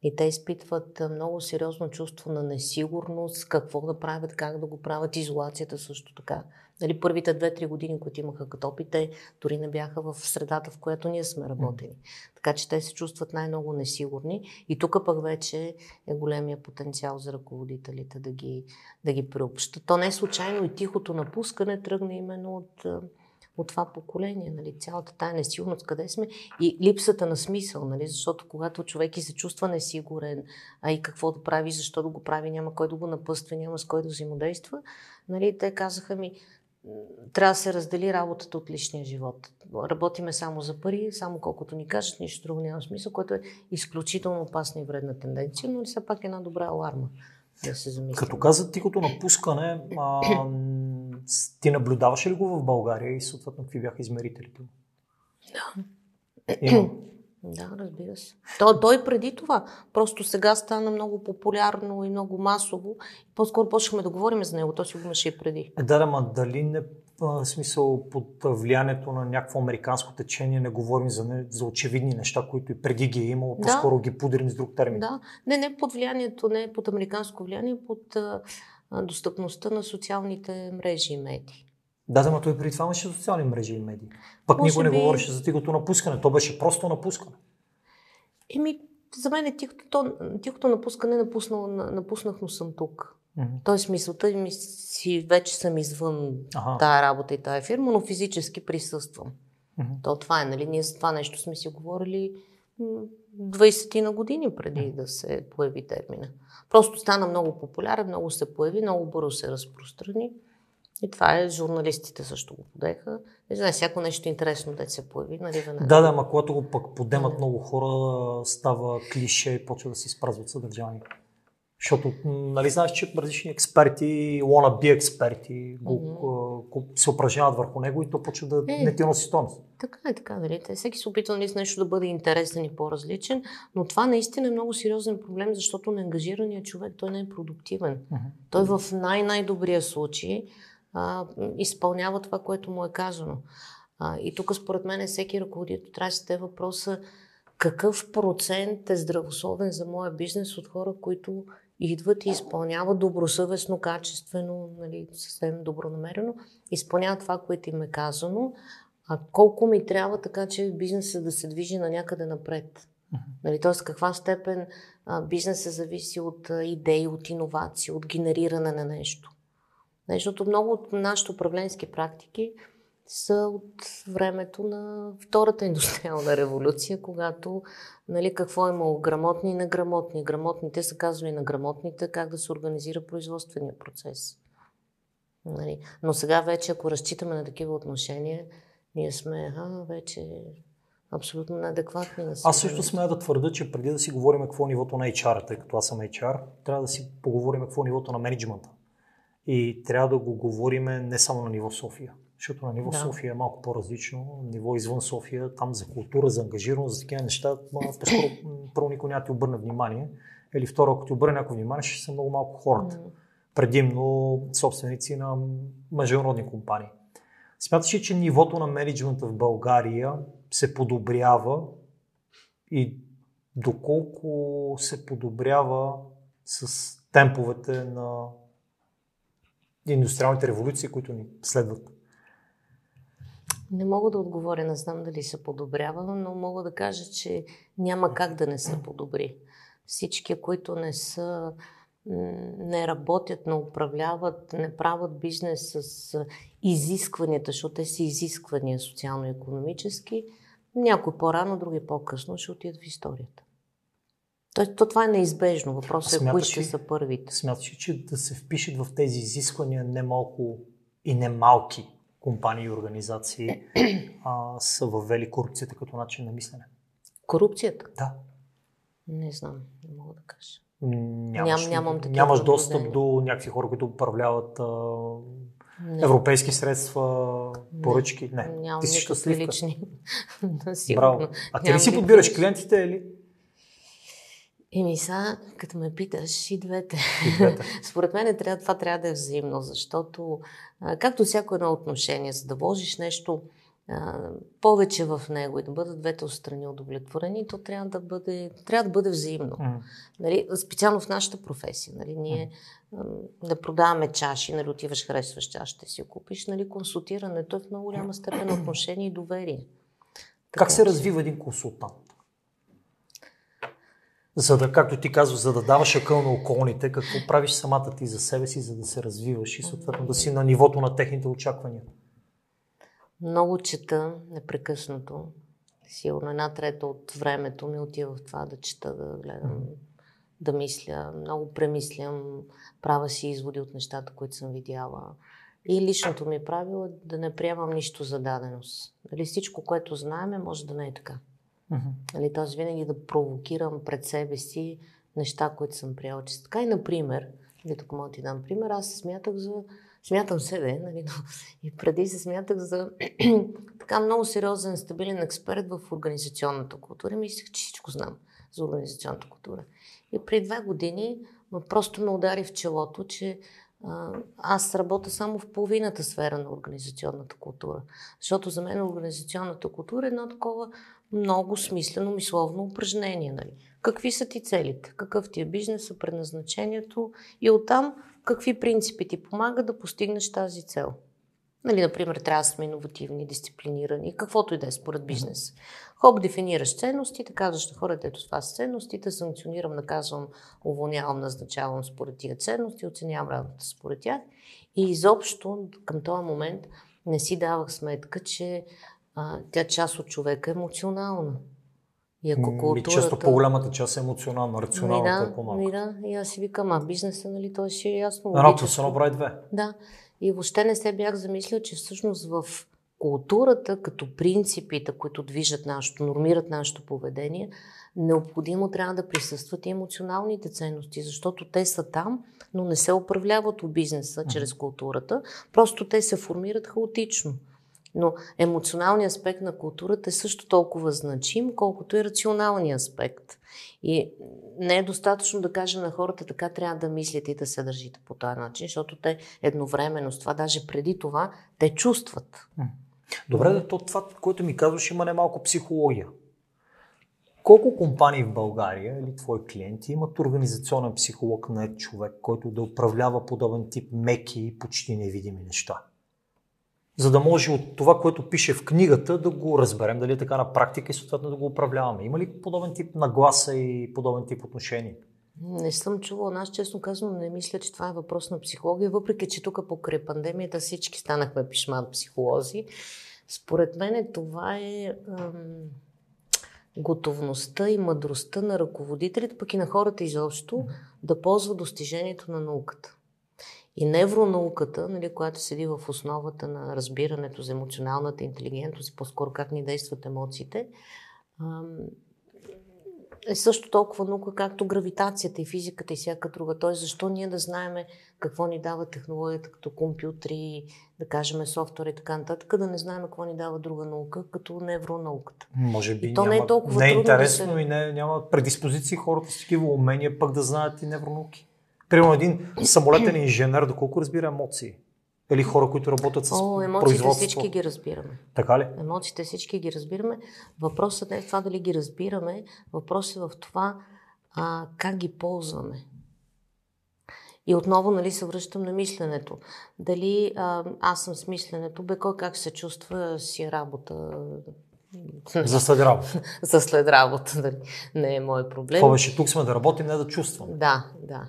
И те изпитват много сериозно чувство на несигурност, какво да правят, как да го правят, изолацията също така. Дали, първите две-три години, които имаха като опит, те дори не бяха в средата, в която ние сме работили. Така че те се чувстват най-много несигурни и тук пък вече е големия потенциал за ръководителите да ги, да ги приобщат. То не случайно и тихото напускане тръгне именно от... от това поколение, нали, цялата тая несигурност, къде сме и липсата на смисъл, нали, защото когато човек и се чувства несигурен, а и какво да прави, защо да го прави, няма кой да го напъства, няма с кой да взаимодейства, нали, те казаха ми, трябва да се раздели работата от личния живот. Работиме само за пари, само колкото ни кажат, нищо друго няма смисъл, което е изключително опасна и вредна тенденция, но все пак една добра аларма да се замисли. Като каза тихото напускане, а... ти наблюдаваш ли го в България и съответно какви бяха измерителите? Да. Има. Да, разбира се. То, той преди това. Просто сега стана много популярно и много масово. По-скоро почнахме да говорим за него. То си го имаше и преди. Да, ама дали не а, смисъл под влиянието на някакво американско течение не говорим за, не, за очевидни неща, които и преди ги е имало, по-скоро да. Ги пудрим с друг термин. Да, не, не под влиянието, не под американско влияние, под а, достъпността на социалните мрежи и медии. Да, да, но той преди това имаше социални мрежи и медии. Пък никой би... не говореше за тихото напускане, то беше просто напускане. Еми, за мен е тихото, тихото напускане, напуснал, напуснах, но съм тук. Mm-hmm. Тоест мисълта ми си вече съм извън ага. тая работа и тая фирма, но физически присъствам. Mm-hmm. То това е, нали, ние за това нещо сме си говорили двайсет на години преди mm-hmm. да се появи термина. Просто стана много популярен, много се появи, много бързо се разпространи. И това е, журналистите също го подеха. Не знам, всяко нещо интересно да се появи, нали? Да, да, ма когато го пък подемат да. Много хора, става клише и почва да се изпразват съдържание. Защото, нали знаеш, че различни експерти, wannabe експерти, го, mm-hmm. се упражняват върху него и то почва да е, не ти носи стойност. Така е, така, нали? Всеки се опитва нали, с нещо да бъде интересен и по-различен, но това наистина е много сериозен проблем, защото неангажираният човек, той не е продуктивен. Mm-hmm. Той в най-най-добрия случай а, изпълнява това, което му е казано. А, и тук, според мен, всеки ръководител трябва да си даде въпроса какъв процент е здравословен за моя бизнес от хора, които идват и изпълняват добросъвестно, качествено, нали, съвсем добронамерено, изпълняват това, което им е казано, а колко ми трябва така, че бизнесът да се движи на някъде напред. Нали, тоест, каква степен а, бизнесът зависи от а, идеи, от иновации, от генериране на нещо. Защото много от нашите управленски практики са от времето на втората индустриална революция, когато нали, какво е имало грамотни и неграмотни. Грамотните са казвали на грамотните как да се организира производствения процес. Нали. Но сега вече, ако разчитаме на такива отношения, ние сме а, вече абсолютно неадекватни. Да, аз също смея да твърда, че преди да си говорим какво е нивото на ейч ар, тъй като аз съм ейч ар, трябва да си поговорим какво е нивото на менеджмента. И трябва да го говорим не само на ниво София. Защото на ниво да. София е малко по-различно, ниво извън София, там за култура, за ангажираност, за такива неща, по-скоро първо никой няма ти обърне внимание, или второ, ако ти обърне някой внимание, ще са много малко хората, предимно собственици на международни компании. Смяташ ли, че нивото на мениджмънта в България се подобрява и доколко се подобрява с темповете на индустриалните революции, които ни следват? Не мога да отговоря, не знам дали се подобрява, но мога да кажа, че няма как да не се подобри. Всички, които не са, не работят, не управляват, не правят бизнес с изискванията, защото те са изисквания социално-икономически, някой по-рано, други по-късно ще отидат в историята. Тоест, то това е неизбежно. Въпросът е, кои ще са първите. Смяташ, че да се впишат в тези изисквания не малко и не малки компании и организации а, са въвели корупцията като начин на мислене? Корупцията? Да. Не знам, не мога да кажа. Нямаш, Ням, нямам такива нямаш достъп до някакви хора, които управляват а, европейски средства, поръчки? Не, не. Нямам никакви лични. Браво. А ти ли си подбираш клиентите или? Еми са, като ме питаш, и двете. И двете. Според мен трябва, това трябва да е взаимно, защото както всяко едно отношение, за да вложиш нещо а, повече в него и да бъдат двете страни удовлетворени, то трябва да бъде, трябва да бъде взаимно. Mm. Нали, специално в нашата професия. Нали, ние mm. да продаваме чаши, нали, отиваш, харесваш чашата, си я купиш. Нали, консултирането е в много голяма степен отношение и доверие. Така, как се развива един консултант? За да, както ти казваш, за да даваш акъл на околните, какво правиш самата ти за себе си, за да се развиваш и съответно да си на нивото на техните очаквания? Много чета непрекъснато. Сигурно една трета от времето ми отива в това да чета, да гледам, mm. да мисля. Много премислям, правя си изводи от нещата, които съм видяла. И личното ми правило е да не приемам нищо за даденост. Дали всичко, което знаем, може да не е така. Mm-hmm. Тоест винаги да провокирам пред себе си неща, които съм приела, че така и например, или тук мога ти дам пример, аз се смятах за, смятам себе, нали, но и преди се смятах за така много сериозен, стабилен експерт в организационната култура. Мислех, че всичко знам за организационната култура. И преди две години просто ме удари в челото, че Аз работя само в половината сфера на организационната култура, защото за мен организационната култура е едно такова много смислено мисловно упражнение. Нали? Какви са ти целите, какъв ти е бизнесът, предназначението и оттам какви принципи ти помагат да постигнеш тази цел. Нали, например, трябва да сме иновативни, дисциплинирани, каквото и да е според бизнес. Хоп, дефинираш ценностите, казваш на хората, ето това са ценностите, санкционирам, наказвам, уволнявам, назначавам според тия ценности, оценявам работата според тях. И изобщо към този момент не си давах сметка, че а, тя част от човека е емоционална. И ако културата... Често по-голямата част е емоционална, рационалната да, е по-малка. Ми да, и аз си викам, а бизнеса, нали, той си е ясно. Работа се набрай две. Да. И въобще не се бях замислил, че всъщност в културата, като принципите, които движат нашето, нормират нашето поведение, необходимо трябва да присъстват и емоционалните ценности, защото те са там, но не се управляват от бизнеса чрез културата, просто те се формират хаотично. Но емоционалният аспект на културата е също толкова значим, колкото и рационалният аспект. И не е достатъчно да кажем на хората, така трябва да мислите и да се държите по този начин, защото те едновременно с това, даже преди това, те чувстват. Добре, да, то това, което ми казваш, има немалко психология. Колко компании в България или твои клиенти имат организационен психолог, нает човек, който да управлява подобен тип меки и почти невидими неща? За да може от това, което пише в книгата, да го разберем, дали е така на практика и съответно да го управляваме. Има ли подобен тип нагласа и подобен тип отношения? Не съм чувала. Аз честно казвам не мисля, че това е въпрос на психология, въпреки че тук покрай пандемията всички станахме пишман психолози. Според мен това е ам, готовността и мъдростта на ръководителите, пък и на хората изобщо, да ползват достижението на науката. И невронауката, нали, която седи в основата на разбирането за емоционалната интелигентност и по-скоро как ни действат емоциите, е също толкова наука, както гравитацията и физиката и всяка друга. Тоест, защо ние да знаеме какво ни дава технологията, като компютри, да кажем софтуер и така нататък, да не знаем какво ни дава друга наука, като невронауката. Може би и то няма, не е толкова не е интересно да се... и не, няма предиспозиции хората с такива умения пък да знаят и невронауки. Примерно един самолетен инженер, доколко разбира емоции? Или хора, които работят с производство? О, емоциите всички ги разбираме. Така ли? Емоциите всички ги разбираме. Въпросът не е в това дали ги разбираме, въпросът е в това а, как ги ползваме. И отново, нали, се връщам на мисленето. Дали а, аз съм с мисленето, бе кой как се чувства си работа? За след работа. За след работа, дали. Не е мой проблем. Това беше, тук сме да работим, не да чувстваме. Да, да.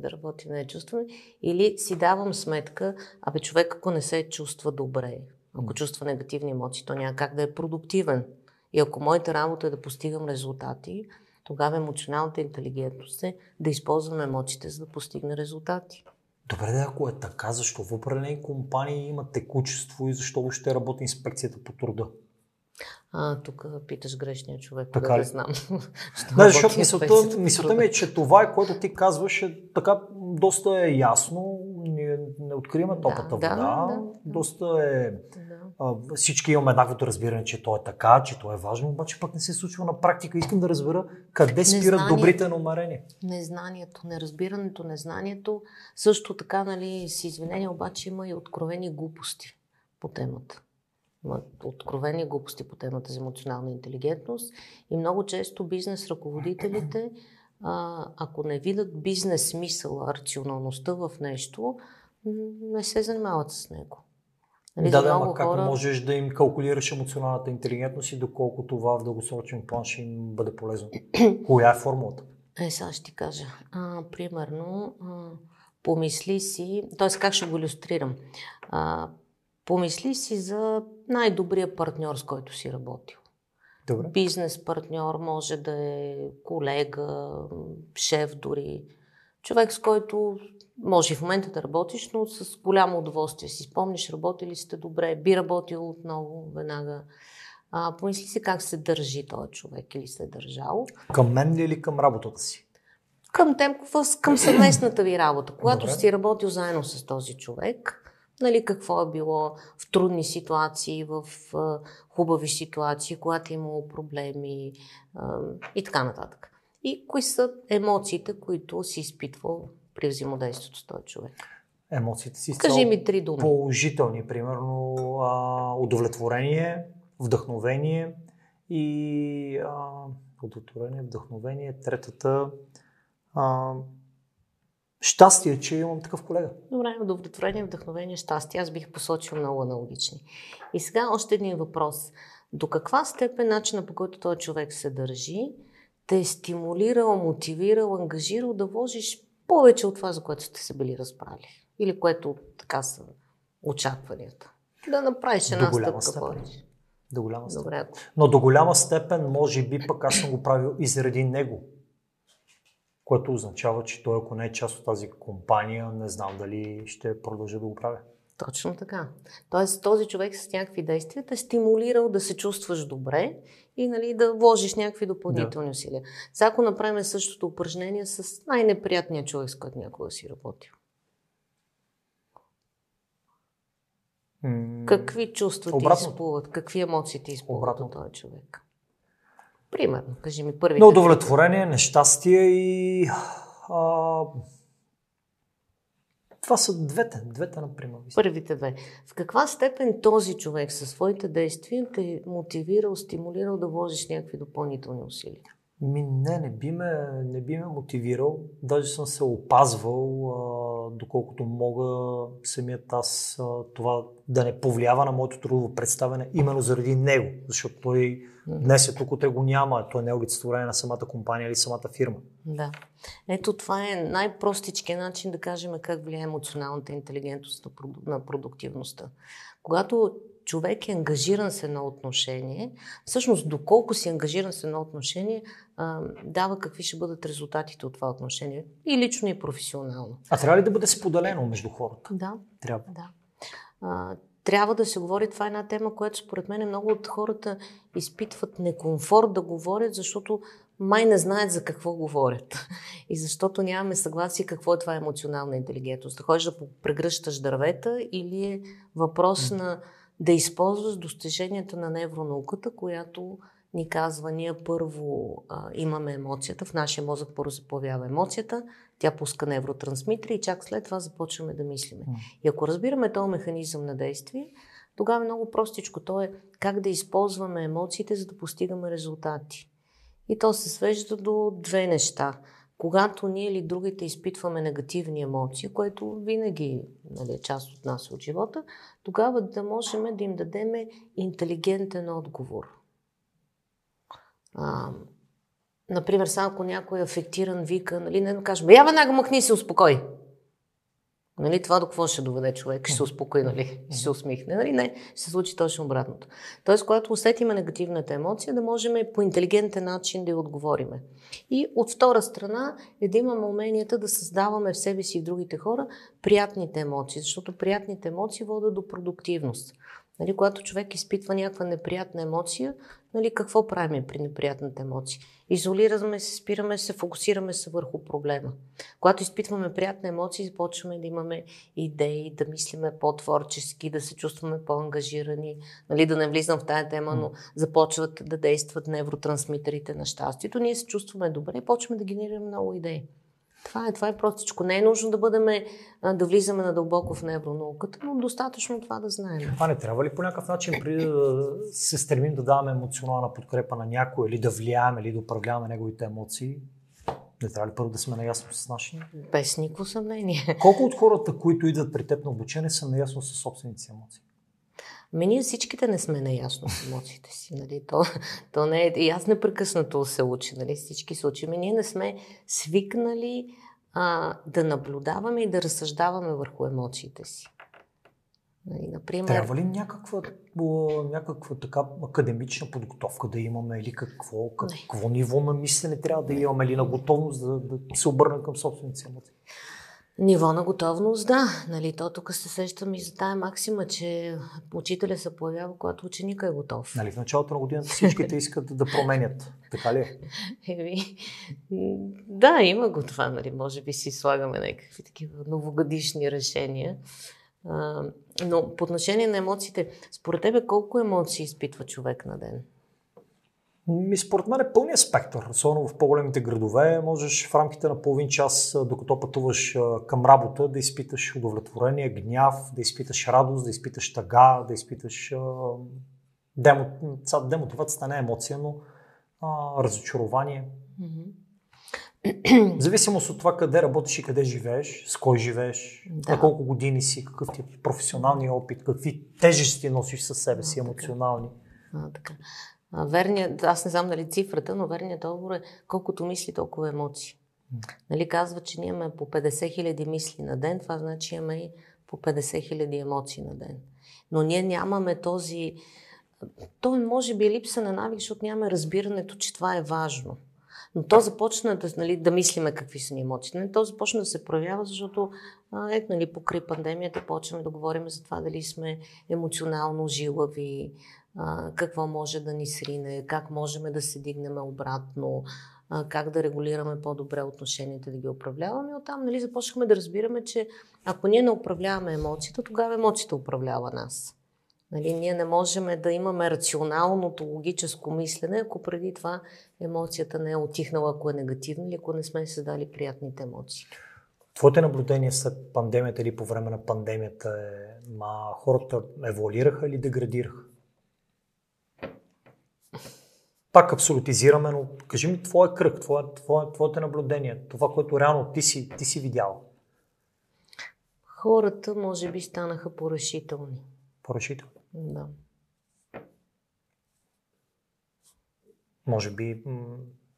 да работим, не чувстваме, или си давам сметка, абе човек ако не се чувства добре, ако чувства негативни емоции, то няма как да е продуктивен. И ако моята работа е да постигам резултати, тогава емоционалната интелигентност е да използвам емоциите, за да постигна резултати. Добре, да, ако е така, защо в определени компании има текучество и защо въобще работи инспекцията по труда? А, тук питаш грешния човек, така да, да знам. Да, защото мисълта, мисълта ми е, че това е, което ти казваш, е така доста е ясно, ние не откриваме топата да, вода, да, да, доста е... Да. А, всички имаме еднаквото разбиране, че то е така, че то е важно, обаче пък не се случва на практика. Искам да разбера къде спират добрите намерения. Незнанието, неразбирането, незнанието. Също така, нали, с извинение, обаче има и откровени глупости по темата. Откровени глупости по темата за емоционална интелигентност и много често бизнес ръководителите, ако не видят бизнес смисъла, рационалността в нещо, не се занимават с него. Нали, да, да, ама как хора... можеш да им калкулираш емоционалната интелигентност и доколко това в дългосрочен план ще им бъде полезно? Коя е формулата? Е, сега ще ти кажа. А, примерно, а, помисли си, т.е. как ще го илюстрирам? А, Помисли си за най-добрия партньор, с който си работил. Добре. Бизнес партньор, може да е колега, шеф дори. Човек, с който може и в момента да работиш, но с голямо удоволствие. Си спомниш, работили сте добре, би работил отново веднага. А, помисли си как се държи този човек или се е държал. Към мен ли или към работата си? Към темкова, към съвместната ви работа. Когато добре. Си работил заедно с този човек... Нали, какво е било в трудни ситуации, в а, хубави ситуации, когато е имало проблеми а, и така нататък. И кои са емоциите, които си изпитвал при взаимодействието с този човек? емоциите си. Кажи ми три думи. Положителни, примерно а, удовлетворение, вдъхновение и а, удовлетворение, вдъхновение, третата а, щастие, че имам такъв колега. Добре, удовлетворение, вдъхновение, щастие. Аз бих посочил много аналогични. И сега още един въпрос. До каква степен начина, по който този човек се държи, те е стимулирал, мотивирал, ангажирал да вложиш повече от това, за което сте се били разбрали? Или което така са очакванията? Да направиш една стъпка повече. До голяма степен. Добре. Но до голяма степен, може би, пък аз съм го правил и заради него. Което означава, че той, ако не е част от тази компания, не знам дали ще продължа да го правя. Точно така. Тоест този човек с някакви действия те стимулирал да се чувстваш добре и нали, да вложиш някакви допълнителни да. усилия. Сега ако направим същото упражнение с най-неприятния човек, с който някога си работил. М- какви чувства обратно. ти изплуват? Какви емоции ти изплуват обратно. от този човек? Примерно, кажи ми първите. Но удовлетворение, нещастие и... А... Това са двете, двете например. Първите две. В каква степен този човек със своите действия те е мотивирал, стимулирал да вложиш някакви допълнителни усилия? Ми не, не би ме, не би ме мотивирал. Даже съм се опазвал, а, доколкото мога самият аз а, това да не повлиява на моето трудово представяне именно заради него. Защото той днес е тук, те го няма. Той не е олицетворение на самата компания или самата фирма. Да. Ето това е най-простичкият начин да кажем как влияе емоционалната интелигентност на продуктивността. Когато човек е ангажиран с едно отношение, всъщност доколко си ангажиран с едно отношение, а, дава какви ще бъдат резултатите от това отношение. И лично, и професионално. А трябва ли да бъде споделено между хората? Да. Трябва. Да. А, трябва да се говори. Това е една тема, която според мен много от хората изпитват некомфорт да говорят, защото май не знаят за какво говорят. И защото нямаме съгласие какво е това емоционална интелигентност. Да ходиш да прегръщаш дървета или е въпрос на да използваш достиженията на невронауката, която ни казва, ние първо а, имаме емоцията, в нашия мозък първо се появява емоцията, тя пуска невротрансмитри и чак след това започваме да мислиме. И ако разбираме този механизъм на действие, тогава е много простичко. То е как да използваме емоциите, за да постигаме резултати. И то се свежда до две неща. Когато ние или другите изпитваме негативни емоции, което винаги нали, е част от нас от живота, тогава да можем да им дадем интелигентен отговор. А, например, само ако някой е афектиран, вика, нали, не да кажем, я веднага махни се, успокой. Нали, това до какво ще доведе човек? Ще се успокои, нали? Ще се усмихне. Нали? Не, ще се случи точно обратното. Тоест, когато усетиме негативната емоция, да можем по интелигентен начин да я отговориме. И от втора страна е да имаме уменията да създаваме в себе си и в другите хора приятните емоции, защото приятните емоции водят до продуктивност. Нали, когато човек изпитва някаква неприятна емоция, нали, какво правим при неприятната емоция? Изолираме се, спираме се, фокусираме се върху проблема. Когато изпитваме приятна емоция, започваме да имаме идеи, да мислиме по-творчески, да се чувстваме по-ангажирани, нали, да не влизам в тая тема, но започват да действат невротрансмитерите на щастието. Ние се чувстваме добре и почваме да генерираме много идеи. Това е, това е простичко. Не е нужно да бъдем, да влизаме надълбоко в невронауката, но достатъчно това да знаем. А не трябва ли по някакъв начин, преди да се стремим да даваме емоционална подкрепа на някой, или да влияем, или да управляваме неговите емоции, не трябва ли първо да сме наясно с нашите? Без никакво съмнение. Колко от хората, които идват при теб на обучение, са наясно с собствените си емоции? Ами ние всичките не сме наясно с емоциите си, нали, то, то не е, и аз непрекъснато се учи, нали, всички се учим, ние не сме свикнали а, да наблюдаваме и да разсъждаваме върху емоциите си. Нали, например... Трябва ли някаква, някаква така академична подготовка да имаме или какво, какво ниво на мислене трябва да имаме или на готовност да, да се обърнем към собствените емоции? Ниво на готовност, да. Нали, то тук се сещам и за тая максима, че учителя се появява, когато ученика е готов. Нали, в началото на годината всичките искат да променят. Така ли? Еми, да, има го това. Нали. Може би си слагаме някакви такива новогодишни решения. А, но по отношение на емоциите, според тебе колко емоции изпитва човек на ден? Ми според мен е пълния спектър. Особено в по-големите градове можеш в рамките на половин час, докато пътуваш към работа, да изпиташ удовлетворение, гняв, да изпиташ радост, да изпиташ тъга, да изпиташ... Демо, демо това стане емоция, но а, разочарование. Mm-hmm. В зависимост от това къде работиш и къде живееш, с кой живееш, да. На колко години си, какъв ти е професионалния опит, какви тежести носиш със себе си, а, емоционални. А, така. Верният, аз не знам нали цифрата, но верният отговор е колкото мисли, толкова емоции. Нали, казва, че ние имаме по петдесет хиляди мисли на ден, това значи, че имаме и по петдесет хиляди емоции на ден. Но ние нямаме този... То може би е липса на навик, защото нямаме разбирането, че това е важно. Но то започна да, нали, да мислиме какви са ни емоциите. То започна да се проявява, защото е, нали, покрай пандемията почваме да говорим за това дали сме емоционално жилави, какво може да ни срине, как можем да се дигнем обратно, как да регулираме по-добре отношенията, да ги управляваме. Оттам нали, започнахме да разбираме, че ако ние не управляваме емоциите, тогава емоциите управлява нас. Нали, ние не можем да имаме рационалното, логическо мислене, ако преди това емоцията не е отихнала, ако е негативна или ако не сме създали приятните емоции. Твоите наблюдения след пандемията или по време на пандемията е, ма хората еволюираха или деградираха? Пак абсолютизираме, но кажи ми твоя кръг, твое, твое, твоите наблюдения, това, което реално ти си, ти си видял. Хората може би станаха порешителни. Порешителни? Да. Може би, м-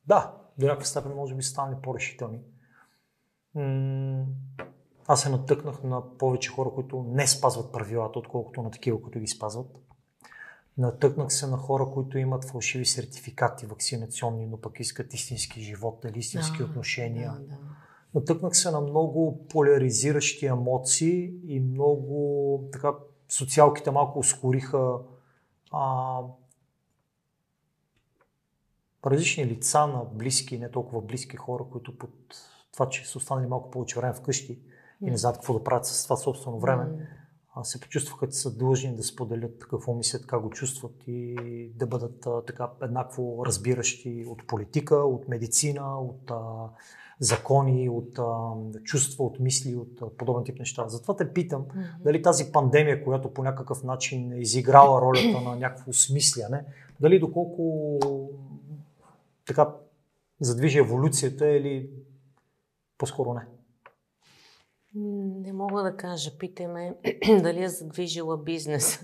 да, до някаква степен може би станали порешителни. М- аз се натъкнах на повече хора, които не спазват правилата, отколкото на такива, които ги спазват. Натъкнах се на хора, които имат фалшиви сертификати, вакцинационни, но пък искат истински живот или истински да, отношения. Да, да. Натъкнах се на много поляризиращи емоции и много така социалките малко ускориха а, различни лица на близки, не толкова близки хора, които под това, че са останали малко повече време вкъщи и не знаят какво да правят с това собствено време, се почувстваха, че са длъжни да споделят какво мислят, как го чувстват и да бъдат а, така еднакво разбиращи от политика, от медицина, от а, закони, от а, чувства, от мисли, от а, подобен тип неща. Затова те питам, mm-hmm. дали тази пандемия, която по някакъв начин е изиграла ролята на някакво осмисляне, дали доколко така задвижи еволюцията или по-скоро не? Не мога да кажа. Питаме дали е задвижила бизнес.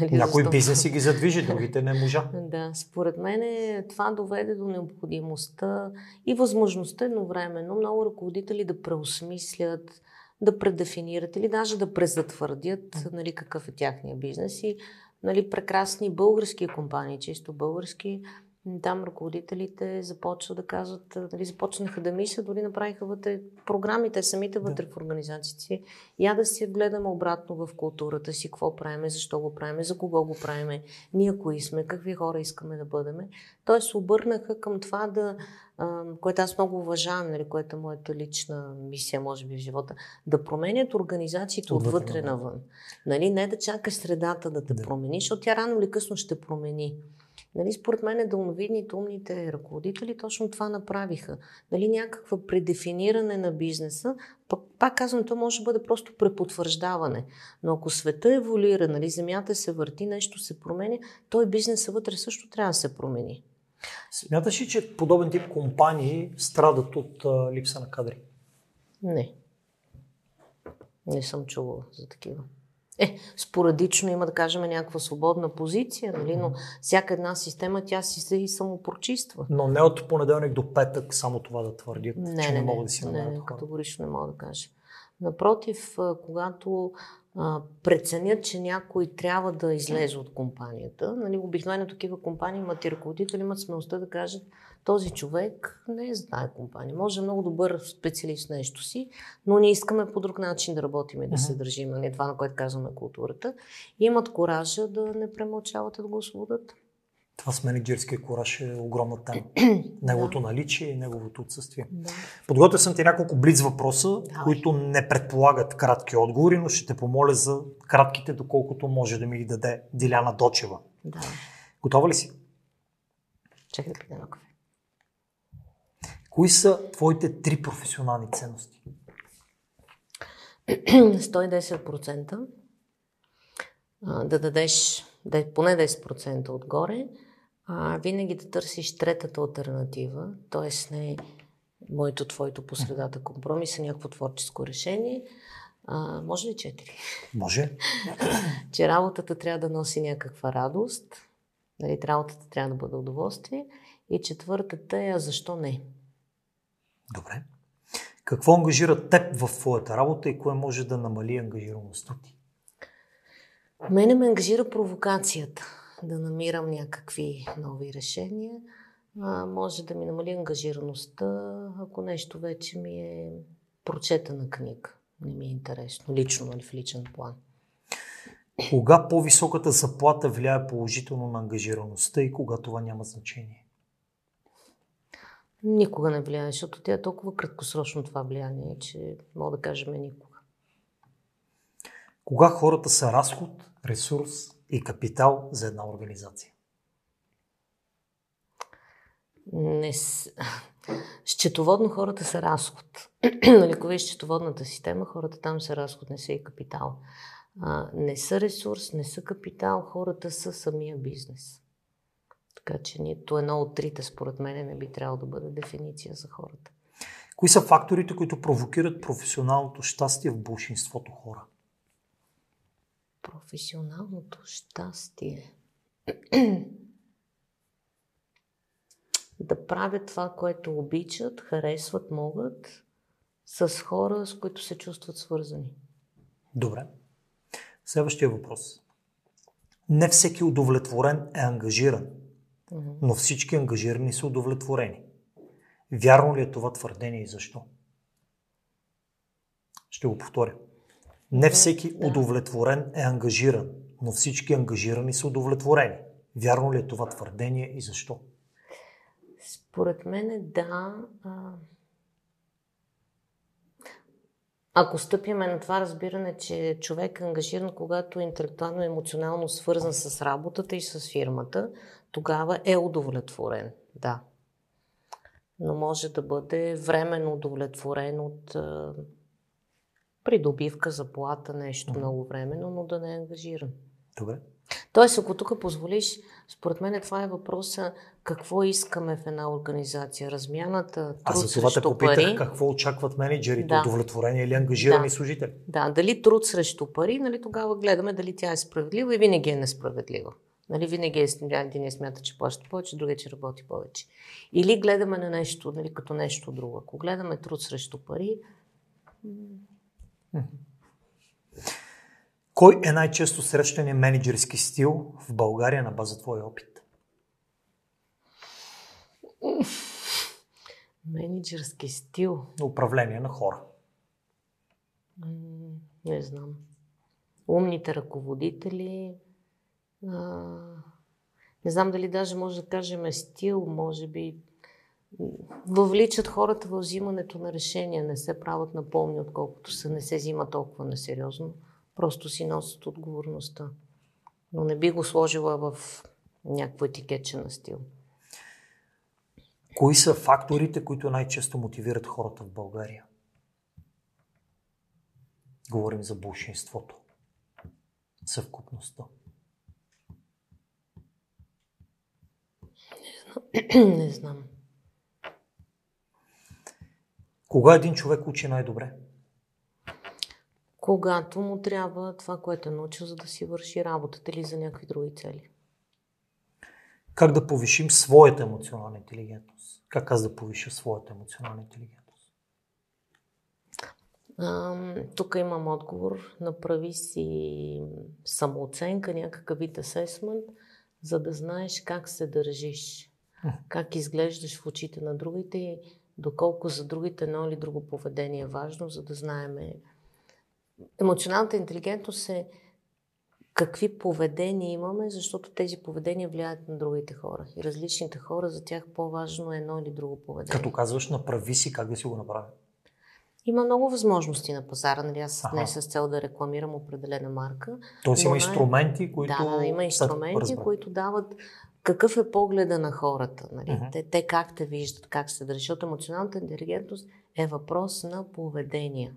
Дали някой защо... бизнеси ги задвижи, другите не можа. Да, според мен това доведе до необходимостта и възможността едновременно много ръководители да преосмислят, да предефинират или даже да презатвърдят нали, какъв е тяхния бизнес. И нали, прекрасни български компании, чисто български, там ръководителите започват да казват, нали, започнаха да мислят, дори направиха вътре програмите, самите вътре да. В организациите. Я да си гледаме обратно в културата си, какво правиме, защо го правиме, за кого го правиме, ние кои сме, какви хора искаме да бъдеме. Тоест обърнаха към това, да, което аз много уважавам, нали, което е моята лична мисия, може би в живота, да променят организациите отвътре, отвътре навън. Нали, не да чакаш средата да те да. промени, защото тя рано или късно ще промени. Нали, според мен дълновидните, умните ръководители точно това направиха. Нали, някаква предефиниране на бизнеса, пак, пак казвам, то може да бъде просто препотвърждаване. Но ако света еволюира, нали, земята се върти, нещо се променя, той бизнесът вътре също трябва да се промени. Смяташ ли, че подобен тип компании страдат от а, липса на кадри? Не. Не съм чувала за такива. Е, спорадично има, да кажем, някаква свободна позиция, нали? Но всяка една система, тя си се и самопрочиства. Но не от понеделник до петък само това да твърдят, не, че не, не могат да си намерят хора. Не, не, категорично не мога да кажа. Напротив, когато а, преценят, че някой трябва да излезе от компанията, нали? Обикновено такива компании имат и ръководители, имат смелостта да кажат, този човек не е за тази компания. Може много добър специалист в нещо си, но ние искаме по друг начин да работим и да се държим. Не това, на което казваме културата. И имат коража да не премълчавате да го освободят. Това с менеджерския кораж е огромна тема. Неговото да. наличие и неговото отсъствие. Да. Подготвя съм ти няколко блиц въпроса, да. които не предполагат кратки отговори, но ще те помоля за кратките, доколкото може да ми ги даде Диляна Дочева. Да. Готова ли си? Чакай да пия едно кафе. Кои са твоите три професионални ценности? сто и десет процента да дадеш поне десет процента отгоре, а винаги да търсиш третата алтернатива, т.е. не моето, твоето, посредата компромис, а някакво творческо решение. А, може ли четири? Може. Че работата трябва да носи някаква радост, нали, работата трябва да бъде удоволствие, и четвъртата е, а защо не? Добре. Какво ангажира теб в твоята работа и кое може да намали ангажираността ти? Мене ме ангажира провокацията, да намирам някакви нови решения. А, може да ми намали ангажираността, ако нещо вече ми е прочетена книга. Не ми е интересно, лично или в личен план. Кога по-високата заплата влияе положително на ангажираността и кога това няма значение? Никога не влияе, защото тя е толкова краткосрочно това влияние, че мога да кажем никога. Кога хората са разход, ресурс и капитал за една организация? Не с... Счетоводно хората са разход. Ако виж счетоводната система, хората там са разход, не са и капитал. А, не са ресурс, не са капитал, хората са самия бизнес. Така че нито едно от трите, според мен, не би трябвало да бъде дефиниция за хората. Кои са факторите, които провокират професионалното щастие в большинството хора? Професионалното щастие... Да правят това, което обичат, харесват, могат, с хора, с които се чувстват свързани. Добре. Следващия въпрос. Не всеки удовлетворен е ангажиран, mm-hmm. но всички ангажирани са удовлетворени. Вярно ли е това твърдение и защо? Ще го повторя. Не всеки да. удовлетворен е ангажиран, но всички ангажирани са удовлетворени. Вярно ли е това твърдение и защо? Според мен е да. А... Ако стъпиме на това разбиране, че човек е ангажиран, когато е интелектуално и емоционално свързан с работата и с фирмата, тогава е удовлетворен, да. Но може да бъде временно удовлетворен от а... придобивка, заплата, нещо много временно, но да не е ангажиран. Добре. Тоест, ако тук позволиш, според мен това е въпроса какво искаме в една организация. Размяната, труд срещу пари. А за това те попитах какво очакват менеджерите, да. удовлетворение или ангажирани да. служители. Да, дали труд срещу пари, нали, тогава гледаме дали тя е справедлива и винаги е несправедлива. Нали, винаги е, един смята, че плаща повече, другия, че работи повече. Или гледаме на нещо, нали, като нещо друго. Ако гледаме труд срещу пари... Кой е най-често срещаният менеджерски стил в България на база твоя опит? Менеджерски стил? Управление на хора. Не знам. Умните ръководители. Не знам дали даже може да кажем стил, може би. Въвличат хората във взимането на решения. Не се правят напомни, отколкото се не се взима толкова несериозно. Просто си носят отговорността. Но не би го сложила в някакво етикетче на стил. Кои са факторите, които най-често мотивират хората в България? Говорим за большинството. Съвкупността. Не знам. не знам. Кога един човек учи най-добре? Когато му трябва това, което е научил, за да си върши работата или за някакви други цели. Как да повишим своята емоционална интелигентност? Как аз да повиша своята емоционална интелигентност? А, тук имам отговор. Направи си самооценка, някакъв вид асесмент, за да знаеш как се държиш, как изглеждаш в очите на другите и доколко за другите едно или друго поведение е важно, за да знаеме. Емоционалната интелигентност е какви поведения имаме, защото тези поведения влияят на другите хора. И различните хора, за тях по-важно е едно или друго поведение. Като казваш, направи си, как да си го направя? Има много възможности на пазара. Нали, аз не с цел да рекламирам определена марка. Тоест има инструменти, които... Да, има инструменти, които дават какъв е погледа на хората, нали? Uh-huh. Те, те как те виждат, как се държат. Защото емоционалната интелигентност е въпрос на поведение.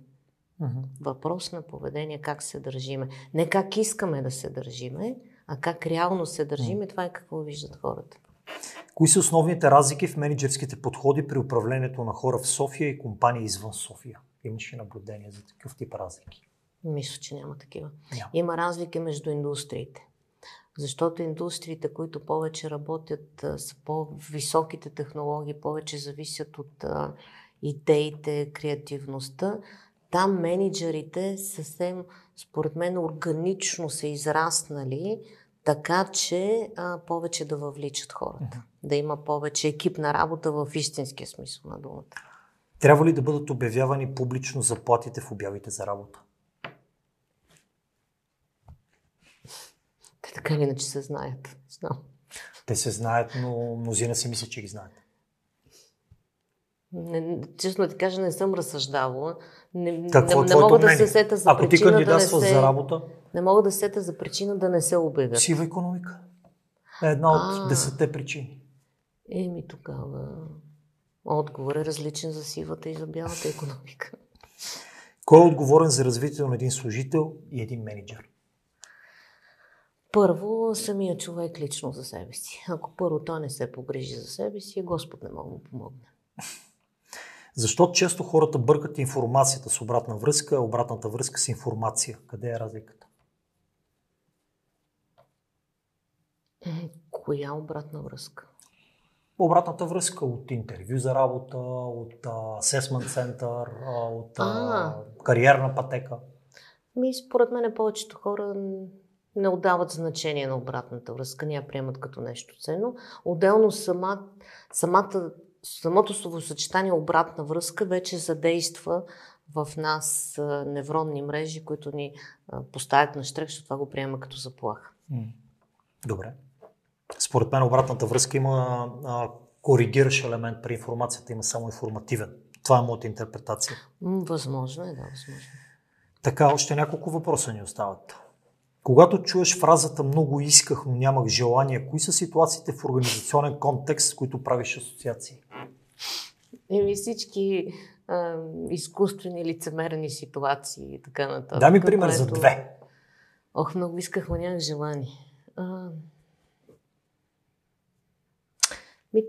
Uh-huh. Въпрос на поведение, как се държиме. Не как искаме да се държиме, а как реално се държиме, uh-huh. това е какво виждат хората. Кои са основните разлики в мениджърските подходи при управлението на хора в София и компании извън София? Имаш ли наблюдение за такъв тип разлики? Мисля, че няма такива. Няма. Има разлики между индустриите. Защото индустриите, които повече работят с по-високите технологии, повече зависят от а, идеите, креативността, там менеджерите съвсем, според мен, органично са израснали, така че а, повече да въвличат хората. Uh-huh. Да има повече екипна работа в истинския смисъл на думата. Трябва ли да бъдат обявявани публично заплатите в обявите за работа? Те така или иначе се знаят. Знам. Те се знаят, но мнозина си мислят, че ги знаят. Не, честно ти кажа, не съм разсъждавала. Не, Какво не, е не мога мнение? Да се сета за Ако причина ти да не се... за работа? Не мога да се сета за причина да не се обявят. Сива икономика. Е една от десетте причини. Еми тогава отговор е различен за сивата и за бялата икономика. Кой е отговорен за развитието на един служител и един мениджър? Първо, самия човек лично за себе си. Ако първо той не се погрижи за себе си, Господ не мога да му помогне. Защо често хората бъркат информацията с обратна връзка, а обратната връзка с информация? Къде е разликата? Коя обратна връзка? Обратната връзка от интервю за работа, от асесмент център, от а. кариерна пътека. Ми, според мен повечето хора не отдават значение на обратната връзка, не я приемат като нещо ценно. Отделно сама, самата, самото словосъчетание обратна връзка вече задейства в нас невронни мрежи, които ни поставят на щрек, защото това го приема като заплаха. Добре. Според мен обратната връзка има а, коригиращ елемент при информацията, има само информативен. Това е моята интерпретация. Възможно е, да, възможно. Така, още няколко въпроса ни остават. Когато чуеш фразата "много исках, но нямах желание", кои са ситуациите в организационен контекст, с които правиш асоциации? Еми всички а, изкуствени, лицемерни ситуации и така нататък. Дай ми пример което... за две. Ох, много исках, но нямах желание. А... Ми,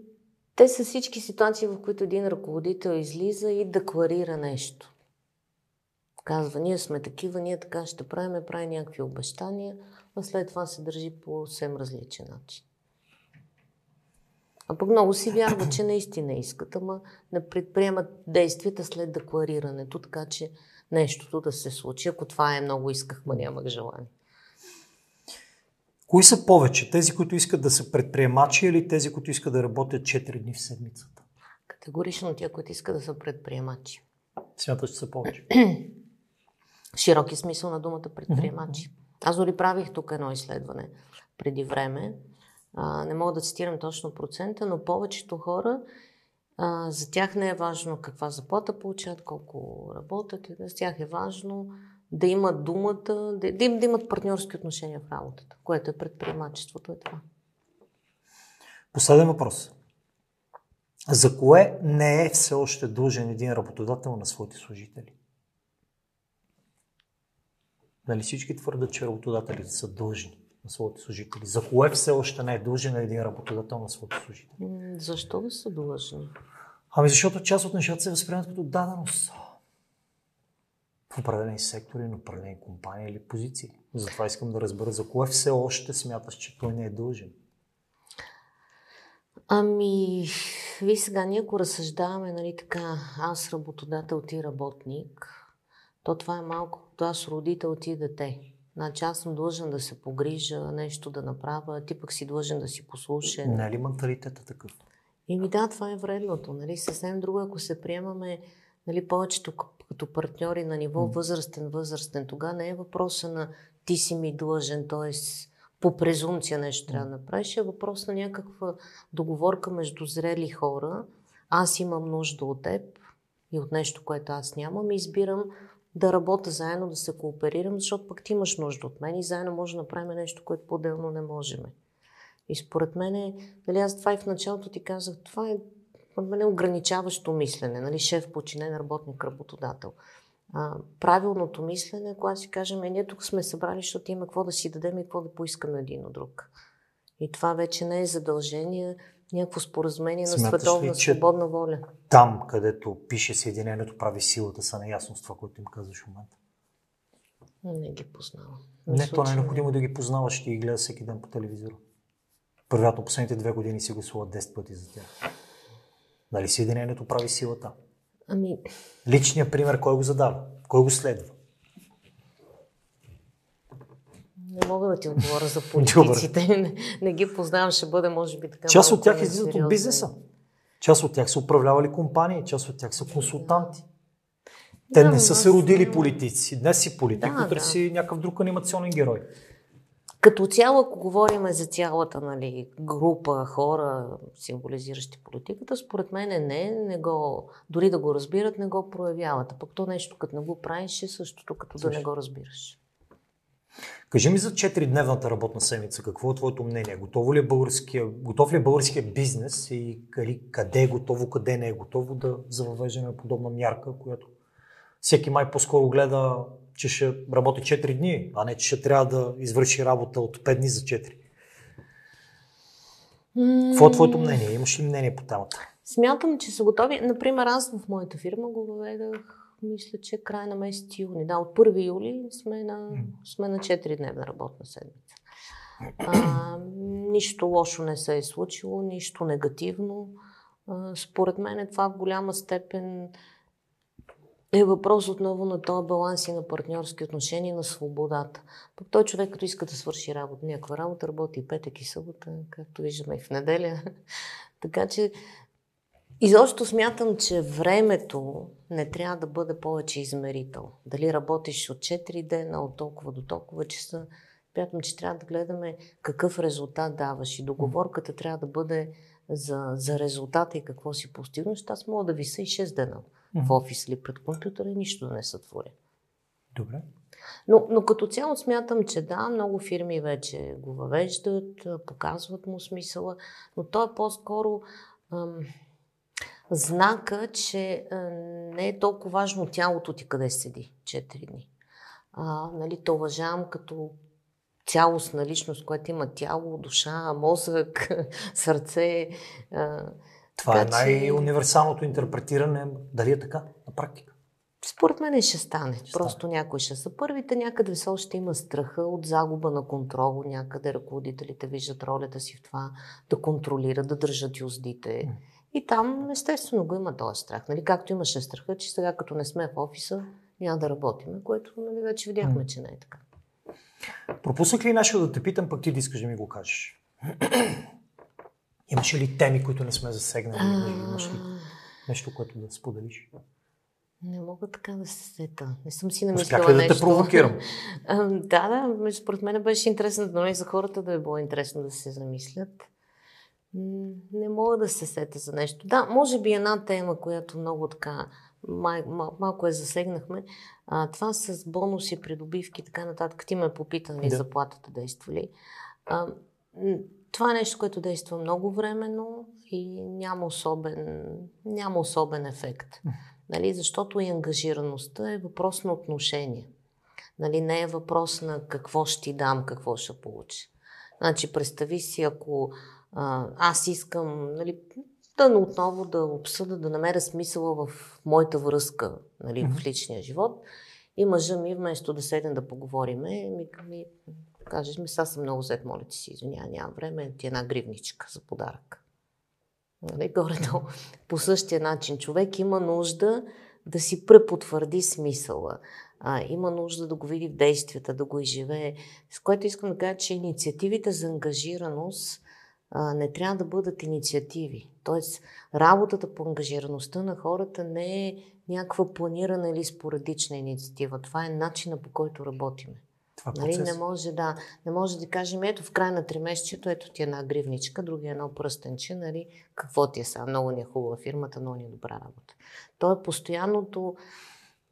те са всички ситуации, в които един ръководител излиза и декларира нещо. Казва, ние сме такива, ние така ще правим, прави някакви обещания, а след това се държи по съвсем различен начин. А пък много си вярва, че наистина искат, ама не предприемат действията след декларирането, така че нещото да се случи. Ако това е много исках, ма нямах желание. Кои са повече? Тези, които искат да са предприемачи или тези, които искат да работят четири дни в седмицата? Категорично тя, които искат да са предприемачи. Смяташ, че са повече? Широки смисъл на думата предприемачи. Аз дори правих тук едно изследване преди време. А, не мога да цитирам точно процента, но повечето хора, а, за тях не е важно каква заплата получат, колко работят. За тях е важно да имат думата, да, да, им, да имат партньорски отношения в работата, което е предприемачеството, е това. Последен въпрос. За кое не е все още дължен един работодател на своите служители? Нали всички твърдат, че работодателите са дължни на своите служители? За кое все още не е дължен един работодател на своите служители? Защо да са дължни? Ами защото част от нещата се възприемат като даденост в определени сектори, на определени компании или позиции. Затова искам да разбера за кое все още смяташ, че той не е дължен. Ами, виж сега, ние ако разсъждаваме, нали така, аз работодател, ти работник, то това е малко, като аз родител, ти дете. Значи аз съм длъжен да се погрижа, нещо да направя, ти пък си длъжен да си послушен. Нали менталитета такъв? Ими да, това е вредното, нали, съвсем друго, ако се приемаме, нали, повечето като партньори на ниво възрастен, възрастен, тогава не е въпроса на ти си ми длъжен, т.е. по презумпция нещо трябва да направиш, е въпрос на някаква договорка между зрели хора. Аз имам нужда от теб и от нещо, което аз нямам, и избирам да работя заедно, да се кооперирам, защото пък ти имаш нужда от мен и заедно може да направим нещо, което по-отделно не можем. И според мен, нали, аз това и в началото ти казах, това е мене ограничаващо мислене, нали, шеф, подчинен, работник, работодател. А, правилното мислене е, когато си кажем, е, ние тук сме събрали, защото има какво да си дадем и какво да поискаме един от друг. И това вече не е задължение, някакво споразумение на световна ли, свободна воля. Там, където пише съединението, прави силата, са наясно с това, което им казваш в момента. Не ги познавам. Не, то не е необходимо да ги познаваш, ще ги гледаш всеки ден по телевизора. Вероятно, последните две години си гласуват десет пъти за тях. Нали съединението прави силата? Ами... Личният пример, кой го задава? Кой го следва? Не мога да ти отговоря за политиците. не, не ги познавам, ще бъде, може би, така... Част от тях излизат от бизнеса. Част от тях са управлявали компании, част от тях са консултанти. Те да, не са се родили политици. Днес си политик, да, утре да. Си някакъв друг анимационен герой. Като цяло, ако говорим за цялата, нали, група хора, символизиращи политиката, според мен не, не го, дори да го разбират, не го проявяват. А пък то нещо, като не го правиш, е същото, като Слушай. да не го разбираш. Кажи ми за четиридневната работна седмица, какво е твоето мнение? Готов ли е българския, готов ли е българския бизнес и къде е готово, къде не е готово да завъвеждаме подобна мярка, която всеки май по-скоро гледа, че ще работи четири дни, а не че ще трябва да извърши работа от пет дни за четири. Mm. Какво е твоето мнение? Имаш ли мнение по темата? Смятам, че са готови. Например, аз в моята фирма го въведах, мисля, че край на месец юни. Да, от първи юли сме на, сме на четиридневна работна седмица. А, нищо лошо не се е случило, нищо негативно. А, според мен е това в голяма степен... е въпрос отново на този баланс и на партньорски отношения, на свободата. Пък той човек, като иска да свърши работа, някаква работа, работи и петък и събота, както виждаме и в неделя. Така че, изобщо смятам, че времето не трябва да бъде повече измерител. Дали работиш от четири дена, от толкова до толкова часа, смятам, че трябва да гледаме какъв резултат даваш и договорката трябва да бъде за, за резултата и какво си постигнеш. Аз мога да виса и шест дена. В офис или пред компютъра и нищо да не се твори. Добре. Но, но като цяло смятам, че да, много фирми вече го въвеждат, показват му смисъла, но то е по-скоро ам, знака, че а, не е толкова важно тялото ти къде седи четири дни. А, нали, то уважавам като цялостна личност, която има тяло, душа, мозък, сърце... А, Това така, е най-универсалното интерпретиране. Дали е така на практика? Според мен ще стане. Ще Просто стане. Някой ще са първите. Някъде все още има страха от загуба на контрол. Някъде ръководителите виждат ролята си в това да контролират, да държат юздите. Mm. И там естествено го има този страх. Нали? Както имаше страха, че сега като не сме в офиса, няма да работим, което, нали, вече видяхме, mm. че не е така. Пропуснах ли нещо да те питам, пък ти да искаш да ми го кажеш? Имаш ли теми, които не сме засегнали? А... Имаш ли нещо, което да споделиш? Не мога така да се сета. Не съм си намислила нещо. Успях ли да те провокирам? Да, да. Според мен беше интересно, но и за хората да е било интересно да се замислят. Не мога да се сета за нещо. Да, може би една тема, която много така май, мал, малко я засегнахме. А, това с бонуси, придобивки и така нататък. Ти ме попитан ли да. заплатата действа ли? А, Това е нещо, което действа много временно и няма особен, няма особен ефект. Нали? Защото и ангажираността е въпрос на отношение. Нали? Не е въпрос на какво ще ти дам, какво ще получи. Значи, представи си, ако а, аз искам, нали, да отново да обсъда, да намеря смисъла в моята връзка, нали, в личния живот, и мъжа ми, вместо да седем да поговориме, ми ми... кажеш ми, сега съм много зет, моля ти си, извиня, нямам време, ти една гривничка за подарък. Нали, горе-долу. По същия начин човек има нужда да си препотвърди смисъла. А, има нужда да го види в действията, да го изживее. С което искам да кажа, че инициативите за ангажираност а, не трябва да бъдат инициативи. Тоест, работата по ангажираността на хората не е някаква планирана или спорадична инициатива. Това е начина, по който работиме. Нали, не може да, не може да кажем, ето в края на тримесечието, ето ти една гривничка, другия едно пръстенче, нали, какво ти е сега, много ни е хубава фирмата, много ни е добра работа. То е постоянното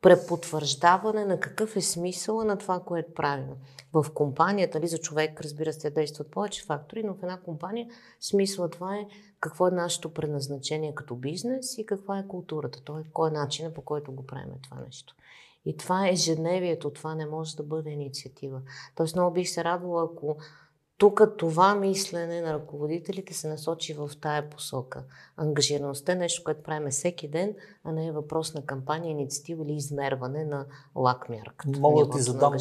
препотвърждаване на какъв е смисъла на това, което правим. В компанията, ли, за човек, разбира се, действат повече фактори, но в една компания смисъла това е какво е нашето предназначение като бизнес и каква е културата. Той, кой е начинът, по който го правим това нещо. И това е ежедневието, това не може да бъде инициатива. Тоест много бих се радвала, ако тук това мислене на ръководителите се насочи в тая посока. Ангажираността е нещо, което правим всеки ден, а не е въпрос на кампания, инициатива или измерване на лакмярката. Мога да ти задам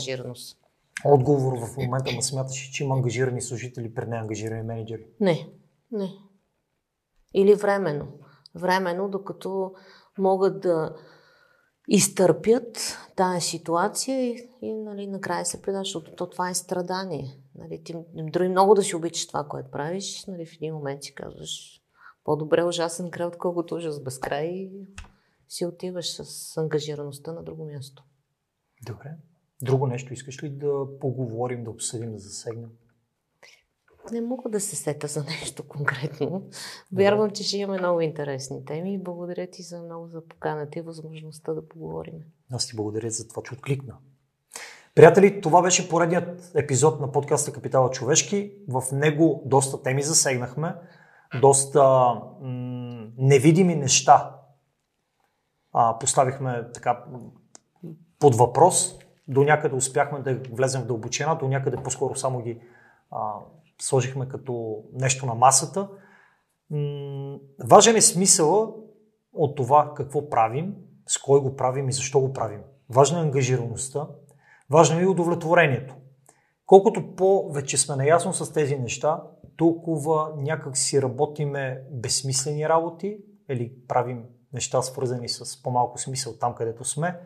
отговор в момента, но смяташ, че има ангажирани служители при неангажирани менеджери? Не, не. Или временно. Временно, докато могат да изтърпят тая ситуация и, и нали, накрая се предаш, защото то, това е страдание. Нали, ти дори много да си обичаш това, което правиш, нали, в един момент си казваш по-добре ужасен край, отколкото ужас без край, и си отиваш с ангажираността на друго място. Добре. Друго нещо искаш ли да поговорим, да обсъдим, да засегнем? Не мога да се сета за нещо конкретно. Вярвам, че ще имаме много интересни теми и благодаря ти за много за поканата и възможността да поговорим. Аз ти благодаря за това, че откликна. Приятели, това беше поредният епизод на подкаста Капитала Човешки. В него доста теми засегнахме, доста м- невидими неща а, поставихме така под въпрос. До някъде успяхме да влезем в дълбочина, до някъде по-скоро само ги а, сложихме като нещо на масата. М- важен е смисъла от това какво правим, с кой го правим и защо го правим. Важна е ангажираността, важно е и удовлетворението. Колкото повече сме наясно с тези неща, толкова някак си работиме безсмислени работи или правим неща свързани с по-малко смисъл там, където сме,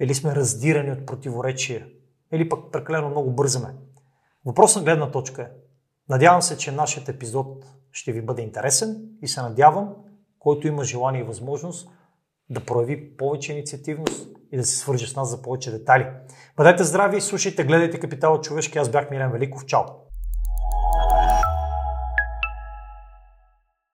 или сме раздирани от противоречия, или пък прекалено много бързаме. Въпрос на гледна точка е. Надявам се, че нашият епизод ще ви бъде интересен и се надявам, който има желание и възможност, да прояви повече инициативност и да се свърже с нас за повече детали. Бъдете здрави, слушайте, гледайте Капитала Човешки. Аз бях Милен Великов. Чао!